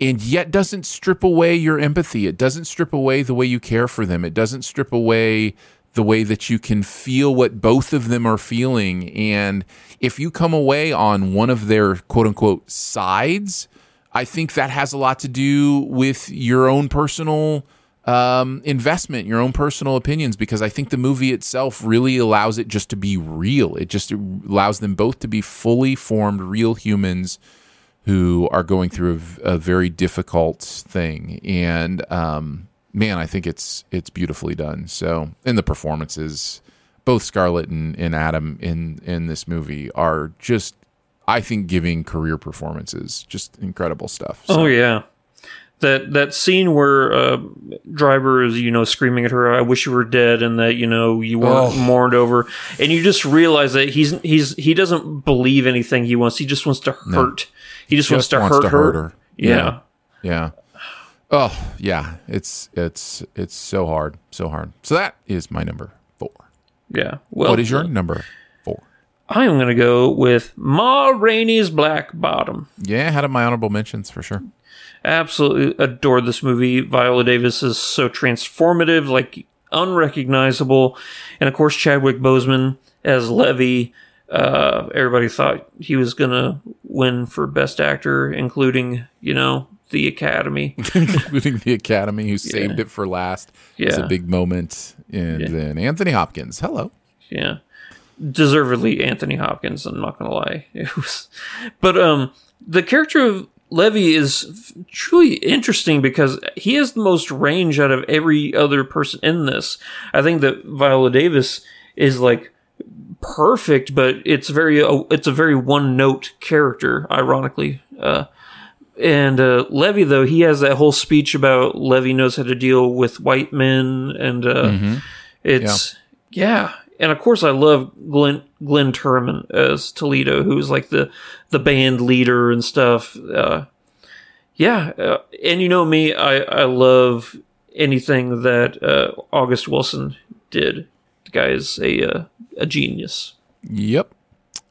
And yet doesn't strip away your empathy. It doesn't strip away the way you care for them. It doesn't strip away the way that you can feel what both of them are feeling. And if you come away on one of their quote-unquote sides, I think that has a lot to do with your own personal um, investment, your own personal opinions, because I think the movie itself really allows it just to be real. It just allows them both to be fully formed, real humans who are going through a, a very difficult thing. And um man, I think it's it's beautifully done. So, and the performances, both Scarlett and, and Adam in, in this movie are just, I think, giving career performances. Just incredible stuff. So. Oh, yeah. That that scene where uh, Driver is, you know, screaming at her, "I wish you were dead," and that, you know, you weren't oh. mourned over. And you just realize that he's he's he doesn't believe anything he wants. He just wants to hurt. No. He just, just wants to, wants hurt, to her. hurt her. Yeah. Yeah. yeah. Oh, yeah. It's it's it's so hard. So hard. So that is my number four. Yeah. Well, what is your number four? I am going to go with Ma Rainey's Black Bottom. Yeah, had my honorable mentions for sure. Absolutely adored this movie. Viola Davis is so transformative, like unrecognizable. And, of course, Chadwick Boseman as Levy. Uh, everybody thought he was going to win for Best Actor, including, you know... the Academy. Including the Academy, who yeah. saved it for last. Yeah. It's a big moment. And yeah. then Anthony Hopkins. Hello. Yeah. Deservedly Anthony Hopkins, I'm not going to lie. It was, but um, the character of Levy is truly interesting because he has the most range out of every other person in this. I think that Viola Davis is like perfect, but it's very it's a very one-note character, ironically. Uh And uh, Levy, though, he has that whole speech about Levy knows how to deal with white men, and uh, mm-hmm. it's yeah. yeah. And of course, I love Glenn Glenn Turman as Toledo, who's like the the band leader and stuff. Uh, yeah, uh, and you know me, I I love anything that uh, August Wilson did. The guy is a uh, a genius. Yep.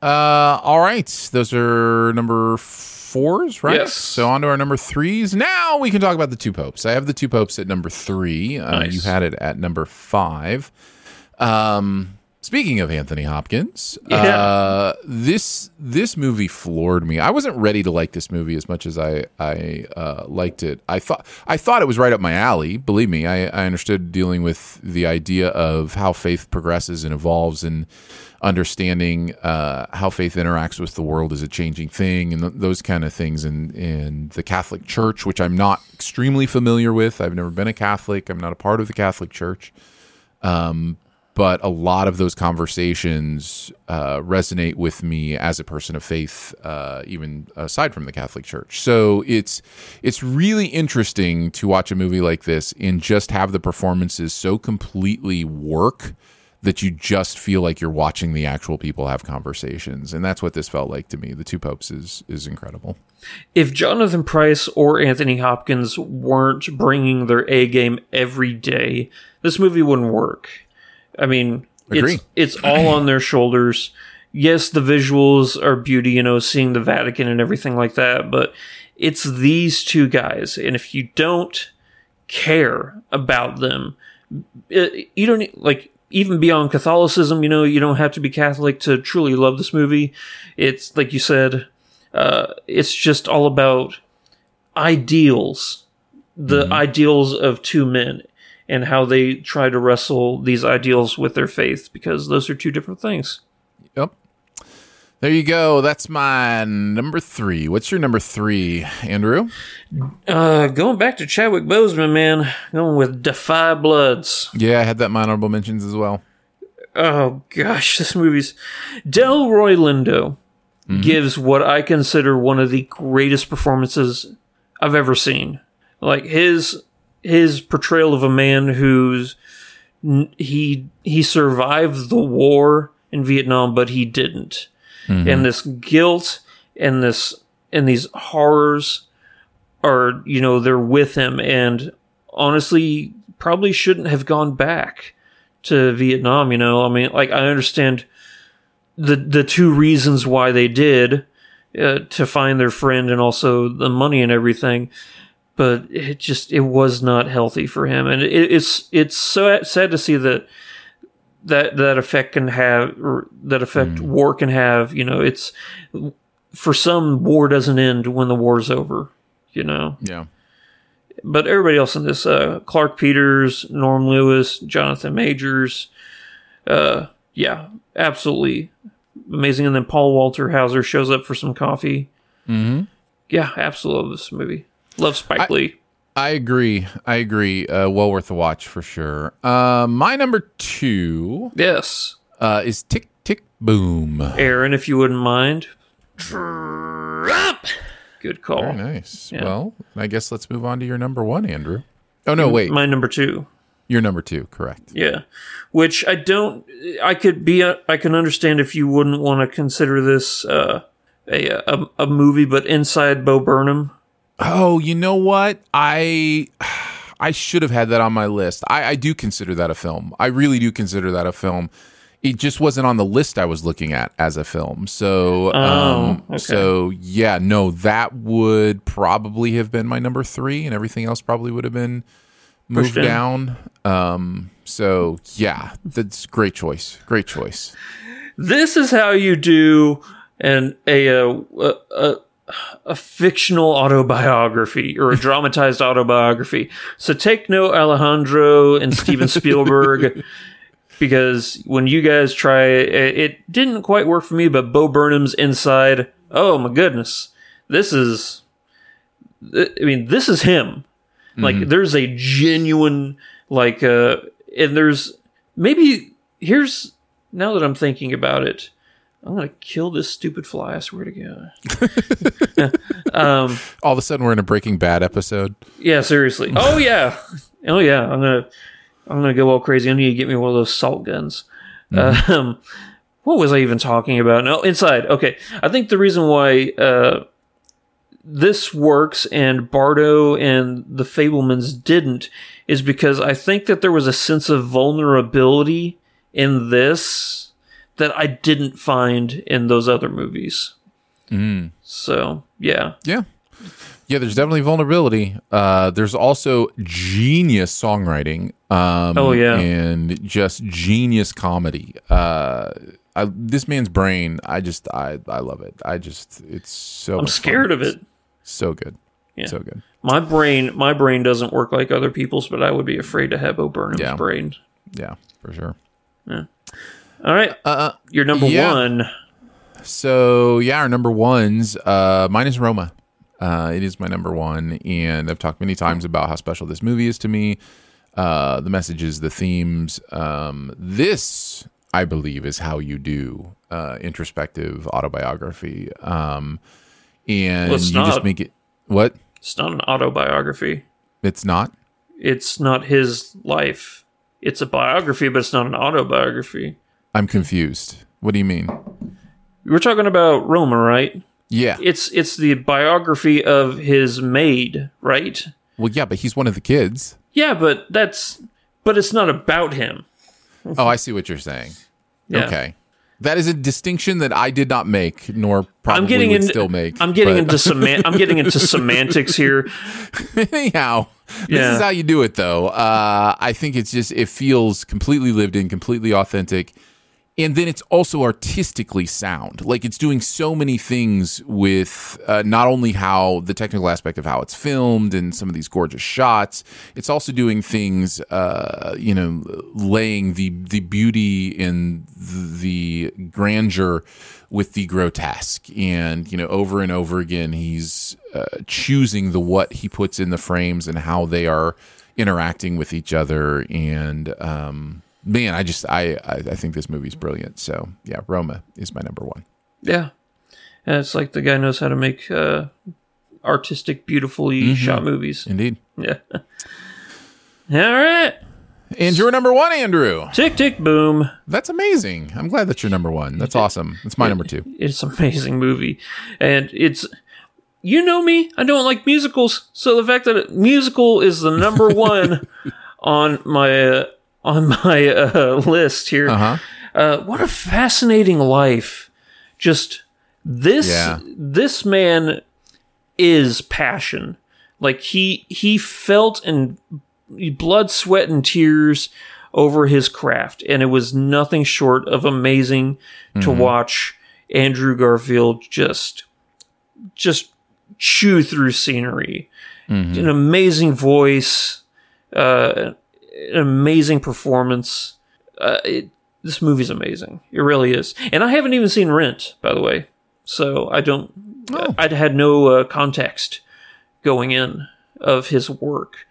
Uh, all right, those are number fours, right? Yes. So on to our number threes. Now we can talk about The Two Popes. I have The Two Popes at number three. Nice. Uh, you had it at number five. Um, speaking of Anthony Hopkins, yeah. uh, this this movie floored me. I wasn't ready to like this movie as much as I I uh, liked it. I thought I thought it was right up my alley. Believe me, I, I understood dealing with the idea of how faith progresses and evolves and understanding uh, how faith interacts with the world as a changing thing and th- those kind of things in, in the Catholic Church, which I'm not extremely familiar with. I've never been a Catholic. I'm not a part of the Catholic Church. Um, but a lot of those conversations uh, resonate with me as a person of faith, uh, even aside from the Catholic Church. So it's it's really interesting to watch a movie like this and just have the performances so completely work that you just feel like you're watching the actual people have conversations. And that's what this felt like to me. The Two Popes is is incredible. If Jonathan Pryce or Anthony Hopkins weren't bringing their A game every day, this movie wouldn't work. I mean, Agree. it's it's all on their shoulders. Yes, the visuals are beauty, you know, seeing the Vatican and everything like that, but it's these two guys. And if you don't care about them, it, you don't need, like, even beyond Catholicism, you know, you don't have to be Catholic to truly love this movie. It's, like you said, uh, it's just all about ideals, the mm-hmm. ideals of two men, and how they try to wrestle these ideals with their faith, because those are two different things. Yep. There you go. That's my number three. What's your number three, Andrew? Uh, going back to Chadwick Boseman, man. Going with Defy Bloods. Yeah, I had that in my honorable mentions as well. Oh, gosh. This movie's... Delroy Lindo mm-hmm. gives what I consider one of the greatest performances I've ever seen. Like, his... his portrayal of a man who's he he survived the war in Vietnam, but he didn't, mm-hmm. and this guilt and this and these horrors are, you know, they're with him, and honestly probably shouldn't have gone back to Vietnam. You know, I mean, like, I understand the the two reasons why they did, uh, to find their friend and also the money and everything. But it just, it was not healthy for him. And it, it's it's so sad to see that that that effect can have, or that effect mm. war can have. You know, it's, for some, war doesn't end when the war's over, you know? Yeah. But everybody else in this, uh, Clark Peters, Norm Lewis, Jonathan Majors, uh, yeah, absolutely amazing. And then Paul Walter Hauser shows up for some coffee. Mm-hmm. Yeah, absolutely love this movie. Love Spike I, Lee. I agree. I agree. Uh, well worth a watch for sure. Uh, my number two, yes, uh, is Tick, Tick, Boom. Aaron, if you wouldn't mind. Drop. Good call. Very nice. Yeah. Well, I guess let's move on to your number one, Andrew. Oh no, wait. My number two. Your number two, correct? Yeah. Which I don't. I could be. I can understand if you wouldn't want to consider this uh, a, a a movie, but Inside Bo Burnham. Oh, you know what? I I should have had that on my list. I, I do consider that a film. I really do consider that a film. It just wasn't on the list I was looking at as a film. So, um, oh, okay. so yeah, no, that would probably have been my number three, and everything else probably would have been moved down. Um, so, yeah, that's great choice. Great choice. This is how you do an a a. a a fictional autobiography, or a dramatized autobiography. So take note, Alejandro and Steven Spielberg, because when you guys try it, it didn't quite work for me, but Bo Burnham's Inside, oh my goodness. This is, I mean, this is him. Mm-hmm. Like, there's a genuine, like, uh, and there's maybe, here's, now that I'm thinking about it, I'm going to kill this stupid fly, I swear to God. um, All of a sudden, we're in a Breaking Bad episode. Yeah, seriously. Oh, yeah. Oh, yeah. I'm going to I'm gonna go all crazy. I need to get me one of those salt guns. Mm-hmm. Um, what was I even talking about? No, Inside. Okay. I think the reason why uh, this works and Bardo and the Fablemans didn't is because I think that there was a sense of vulnerability in this that I didn't find in those other movies. Mm. So, yeah. Yeah. Yeah, there's definitely vulnerability. Uh, there's also genius songwriting. Um, oh, yeah. And just genius comedy. Uh, I, this man's brain, I just, I, I love it. I just, it's so I'm scared fun. of it. It's so good. Yeah. So good. My brain, my brain doesn't work like other people's, but I would be afraid to have Bo Burnham's yeah. brain. Yeah, for sure. Yeah. All right, uh, your number yeah. one. So, yeah, our number ones, uh, mine is Roma. Uh, it is my number one, and I've talked many times about how special this movie is to me. uh, the messages, the themes. Um, this, I believe, is how you do uh, introspective autobiography. Um, and well, you not, just make it... What? It's not an autobiography. It's not? It's not his life. It's a biography, but it's not an autobiography. I'm confused. What do you mean? We're talking about Roma, right? Yeah. It's it's the biography of his maid, right? Well, yeah, but he's one of the kids. Yeah, but that's... But it's not about him. Oh, I see what you're saying. Yeah. Okay. That is a distinction that I did not make, nor probably I'm getting would into, still make. I'm getting, into semant- I'm getting into semantics here. Anyhow, yeah. This is how you do it, though. Uh, I think it's just... It feels completely lived in, completely authentic. And then it's also artistically sound. Like, it's doing so many things with uh, not only how the technical aspect of how it's filmed and some of these gorgeous shots, it's also doing things, uh, you know, laying the, the beauty and the grandeur with the grotesque. And, you know, over and over again, he's uh, choosing the what he puts in the frames and how they are interacting with each other and... Um, Man, I just I, I I think this movie's brilliant. So yeah, Roma is my number one. Yeah, and it's like the guy knows how to make uh, artistic, beautifully mm-hmm. shot movies. Indeed. Yeah. All right. And your number one, Andrew. Tick, tick, boom. That's amazing. I'm glad that's your number one. That's awesome. That's my it, number two. It's an amazing movie, and it's. You know me. I don't like musicals, so the fact that it, musical is the number one on my. Uh, on my uh, list here. Uh-huh. Uh, what a fascinating life. Just this, yeah. This man is passion. Like he, he felt in blood, sweat, and tears over his craft. And it was nothing short of amazing mm-hmm. to watch Andrew Garfield just, just chew through scenery. Mm-hmm. An amazing voice, uh, an amazing performance. Uh, it, this movie's amazing. It really is. And I haven't even seen Rent, by the way. So I don't... Oh. I, I'd had no uh, context going in of his work.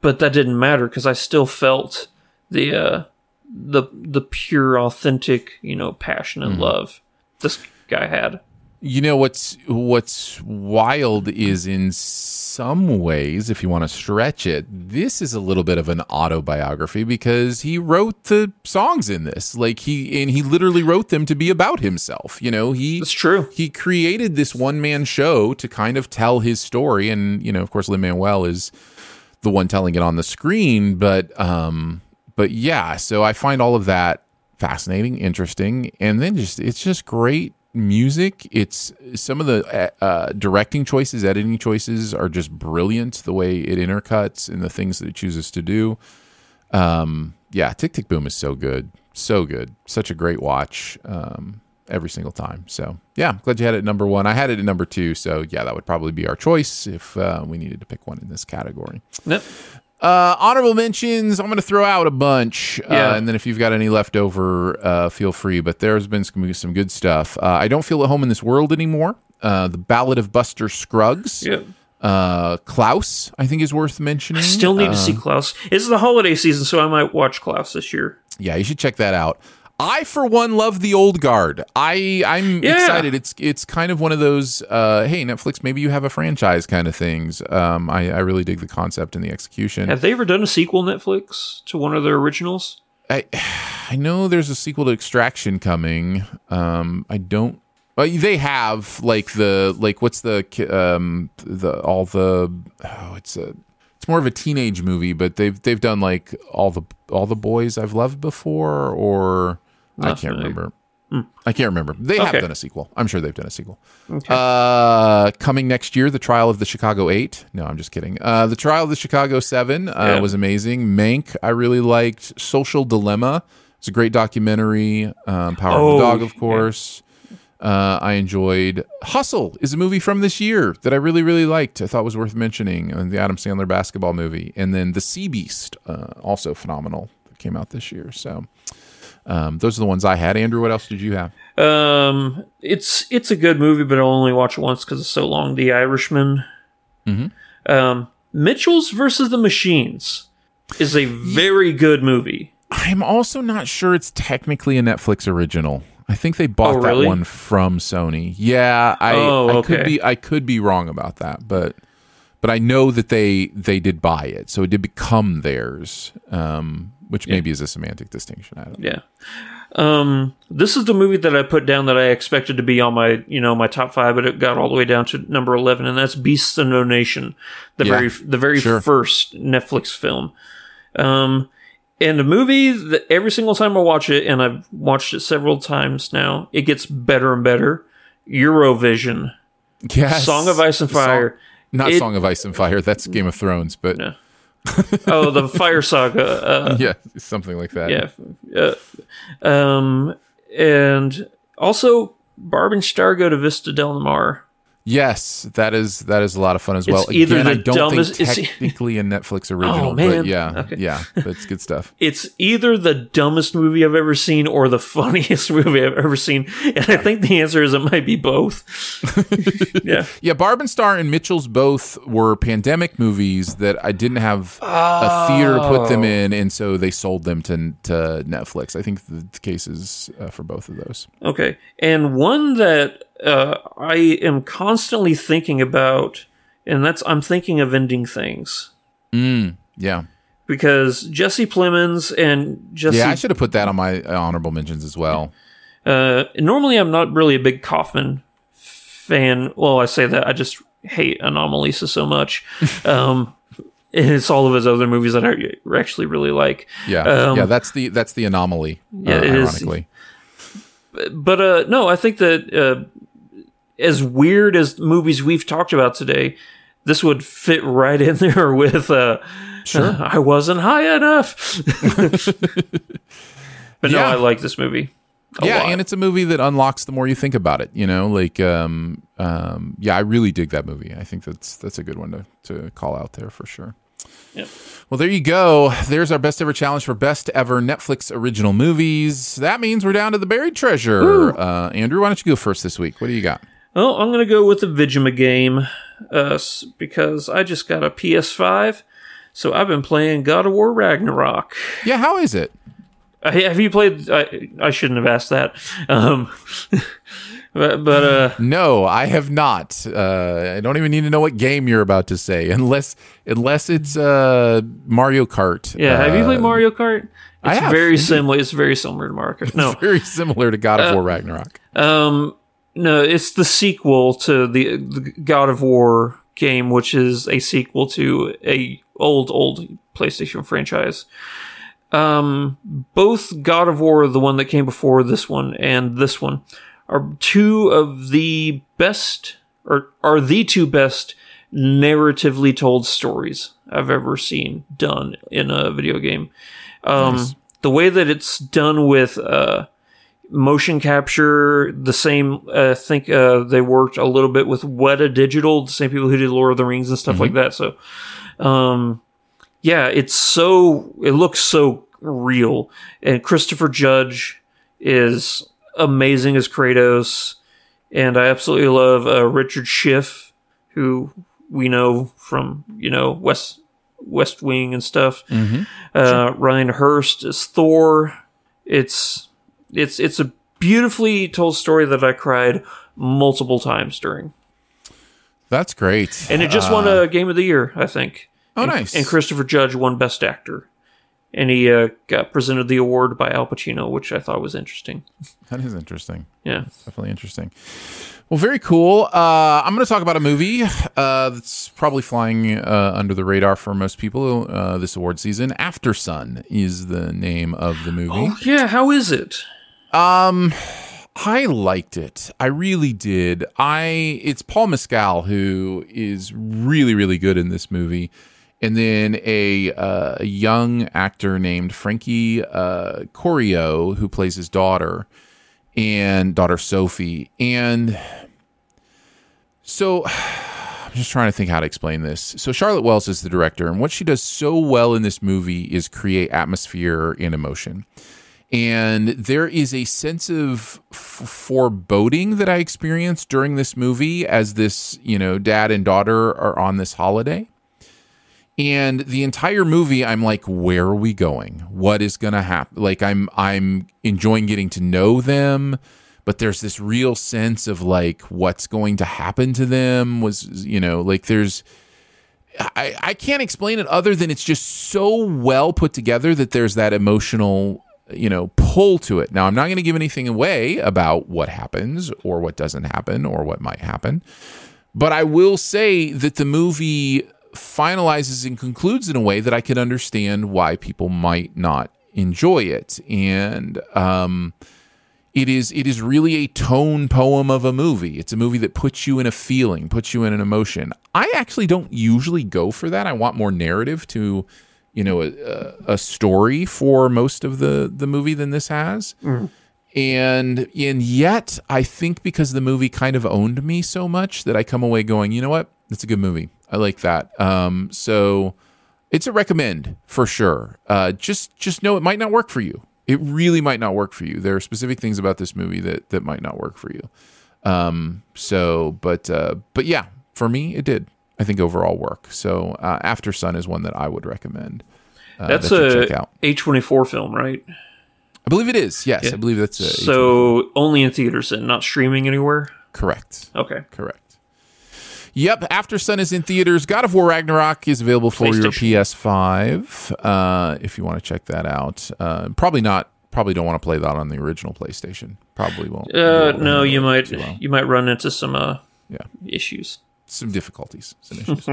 But that didn't matter because I still felt the uh, the the pure, authentic, you know, passion and mm. love this guy had. You know, what's what's wild is in some ways, if you want to stretch it, this is a little bit of an autobiography because he wrote the songs in this. Like he and he literally wrote them to be about himself. You know, he That's true. He created this one man show to kind of tell his story, and you know, of course, Lin-Manuel is the one telling it on the screen. But um, but yeah, so I find all of that fascinating, interesting, and then just it's just great. Music, it's some of the uh, directing choices, editing choices are just brilliant. The way it intercuts and the things that it chooses to do. Um, yeah, Tick, Tick, Boom is so good, so good, such a great watch um, every single time. So yeah, glad you had it at number one. I had it at number two. So yeah, that would probably be our choice if uh, we needed to pick one in this category. Yep. Uh, honorable mentions, I'm going to throw out a bunch. Yeah. Uh, and then if you've got any left over, uh, feel free. But there's been some, some good stuff. Uh, I Don't Feel at Home in This World Anymore. Uh, the Ballad of Buster Scruggs. Yeah. Uh, Klaus, I think, is worth mentioning. I still need uh, to see Klaus. It's the holiday season, so I might watch Klaus this year. Yeah, you should check that out. I, for one, love The Old Guard. I, I'm yeah. excited. It's it's kind of one of those, uh, hey, Netflix, maybe you have a franchise kind of things. Um, I, I really dig the concept and the execution. Have they ever done a sequel, Netflix, to one of their originals? I I know there's a sequel to Extraction coming. Um, I don't... Well, they have, like, the... Like, what's the... um the All the... Oh, it's a... It's more of a teenage movie, but they've they've done like all the all the boys I've loved before, or Nothing. I can't remember. Mm. I can't remember. They okay. have done a sequel. I'm sure they've done a sequel. Okay. Uh, coming next year, The Trial of the Chicago Eight. No, I'm just kidding. Uh, the Trial of the Chicago Seven uh, yeah. was amazing. Mank, I really liked. Social Dilemma. It's a great documentary. Um, Power oh, of the Dog, of course. Yeah. Uh, I enjoyed Hustle is a movie from this year that I really, really liked. I thought was worth mentioning, and the Adam Sandler basketball movie. And then The Sea Beast, uh, also phenomenal, that came out this year. So um, those are the ones I had. Andrew, what else did you have? Um, it's it's a good movie, but I'll only watch it once because it's so long. The Irishman. Mm-hmm. Um, Mitchell's versus the Machines. is a very good movie. I'm also not sure it's technically a Netflix original. I think they bought oh, really? that one from Sony. Yeah, I, oh, okay. I could be I could be wrong about that, but but I know that they they did buy it, so it did become theirs, um, which yeah. maybe is a semantic distinction. I don't know. Yeah. Um, this is the movie that I put down that I expected to be on my, you know, my top five, but it got all the way down to number eleven, and that's Beasts and No Nation, the yeah, very, the very sure. first Netflix film. Um, and a movie that every single time I watch it, and I've watched it several times now, it gets better and better. Eurovision. Yes. Song of Ice and Fire. Song, not it, Song of Ice and Fire. That's Game of Thrones, but. No. Oh, the Fire Saga. Uh, yeah, something like that. Yeah. Uh, um, and also, Barb and Star Go to Vista Del Mar. Yes, that is that is a lot of fun as well. It's either Again, the I don't dumbest, think technically a Netflix original, oh, man. but yeah, okay. yeah, that's good stuff. It's either the dumbest movie I've ever seen or the funniest movie I've ever seen, and I think the answer is it might be both. yeah, yeah. Barb and Star and Mitchell's both were pandemic movies that I didn't have oh. a theater put them in, and so they sold them to to Netflix. I think the case is uh, for both of those. Okay, and one that. Uh, I am constantly thinking about, and that's I'm thinking of ending things. Mm, yeah, because Jesse Plemons and Jesse. Yeah, I should have put that on my honorable mentions as well. Uh, normally, I'm not really a big Kaufman fan. Well, I say that I just hate Anomalisa so much. um, and it's all of his other movies that I actually really like. Yeah, um, yeah, that's the that's the anomaly. Yeah, uh, ironically. Is, but uh, no, I think that. Uh, As weird as movies we've talked about today, this would fit right in there with uh, sure. uh I wasn't high enough. But yeah. no, I like this movie. A yeah, lot. And it's a movie that unlocks the more you think about it, you know, like um um yeah, I really dig that movie. I think that's that's a good one to, to call out there for sure. Yep. Well, there you go. There's our best ever challenge for best ever Netflix original movies. That means we're down to the buried treasure. Ooh. Uh Andrew, why don't you go first this week? What do you got? Oh, I'm going to go with the Vigima game uh, because I just got a P S five, so I've been playing God of War Ragnarok. Yeah, how is it? I, have you played... I, I shouldn't have asked that. Um, but but uh, No, I have not. Uh, I don't even need to know what game you're about to say, unless unless it's uh, Mario Kart. Yeah, have uh, you played Mario Kart? It's I have. Very similar, it's very similar to Mario Kart. No. It's very similar to God of uh, War Ragnarok. Um... No, it's the sequel to the, the God of War game, which is a sequel to a old, old PlayStation franchise. Um, both God of War, the one that came before this one, and this one, are two of the best, or are the two best narratively told stories I've ever seen done in a video game. Um, nice. The way that it's done with... Uh, motion capture, the same, I uh, think uh, they worked a little bit with Weta Digital, the same people who did Lord of the Rings and stuff mm-hmm. like that. So, um, yeah, it's so, it looks so real. And Christopher Judge is amazing as Kratos. And I absolutely love uh, Richard Schiff, who we know from, you know, West, West Wing and stuff. Mm-hmm. Uh, sure. Ryan Hurst is Thor. It's... It's it's a beautifully told story that I cried multiple times during. That's great. And it just uh, won a Game of the Year, I think. Oh, and, nice. And Christopher Judge won Best Actor. And he uh, got presented the award by Al Pacino, which I thought was interesting. That is interesting. Yeah. That's definitely interesting. Well, very cool. Uh, I'm going to talk about a movie uh, that's probably flying uh, under the radar for most people uh, this award season. After Sun is the name of the movie. Oh, yeah. How is it? Um, I liked it. I really did. I it's Paul Mescal who is really, really good in this movie, and then a, uh, a young actor named Frankie uh, Corio who plays his daughter and daughter Sophie. And so, I'm just trying to think how to explain this. So Charlotte Wells is the director, and what she does so well in this movie is create atmosphere and emotion. And there is a sense of f- foreboding that I experienced during this movie as this, you know, dad and daughter are on this holiday. And the entire movie, I'm like, where are we going? What is going to happen? Like, I'm I'm enjoying getting to know them, but there's this real sense of, like, what's going to happen to them was, you know, like, there's... I, I can't explain it other than it's just so well put together that there's that emotional, you know, pull to it. Now, I'm not going to give anything away about what happens or what doesn't happen or what might happen, but I will say that the movie... finalizes and concludes in a way that I could understand why people might not enjoy it. And um, it is it is really a tone poem of a movie. It's a movie that puts you in a feeling, puts you in an emotion. I actually don't usually go for that. I want more narrative to, you know, a, a story for most of the, the movie than this has. Mm-hmm. And and yet, I think because the movie kind of owned me so much that I come away going, you know what? It's a good movie. I like that. Um, so it's a recommend for sure. Uh, just just know it might not work for you. It really might not work for you. There are specific things about this movie that that might not work for you. Um, so, but uh, but yeah, for me, it did. I think overall work. So uh, After Sun is one that I would recommend. Uh, that's that a A twenty-four film, right? I believe it is. Yes, yeah. I believe that's a so A twenty-four. Only in theaters and not streaming anywhere? Correct. Okay. Correct. Yep, After Sun is in theaters. God of War Ragnarok is available for your P S five uh, if you want to check that out. Uh, probably not. Probably don't want to play that on the original PlayStation. Probably won't. Uh, no, you might. Well. You might run into some uh, yeah. issues. Some difficulties. Some issues.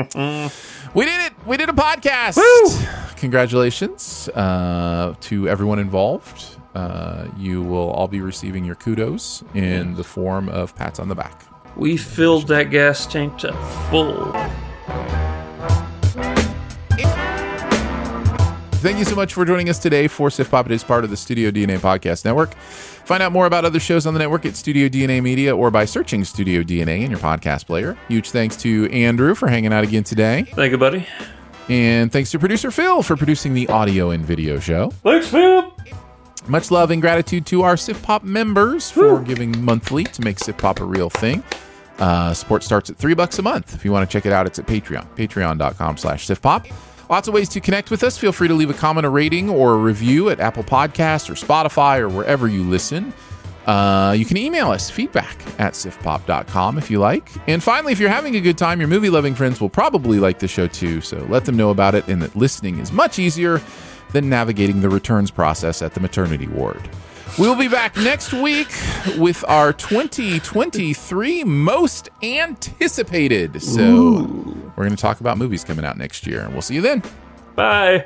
We did it. We did a podcast. Woo! Congratulations uh, to everyone involved. Uh, you will all be receiving your kudos in the form of pats on the back. We filled that gas tank to full. Thank you so much for joining us today for Sif Pop. It is part of the Studio D N A Podcast Network. Find out more about other shows on the network at Studio D N A Media or by searching Studio D N A in your podcast player. Huge thanks to Andrew for hanging out again today. Thank you, buddy. And thanks to producer Phil for producing the audio and video show. Thanks, Phil. Much love and gratitude to our Sif Pop members for Woo. giving monthly to make Sif Pop a real thing. Uh, support starts at three bucks a month. If you want to check it out, it's at Patreon, patreon.com slash SifPop. Lots of ways to connect with us. Feel free to leave a comment, a rating, or a review at Apple Podcasts or Spotify or wherever you listen. Uh, you can email us feedback at sifpop dot com if you like. And finally, if you're having a good time, your movie-loving friends will probably like the show too, so let them know about it and that listening is much easier than navigating the returns process at the maternity ward. We'll be back next week with our twenty twenty-three most anticipated. So Ooh. we're going to talk about movies coming out next year. We'll see you then. Bye.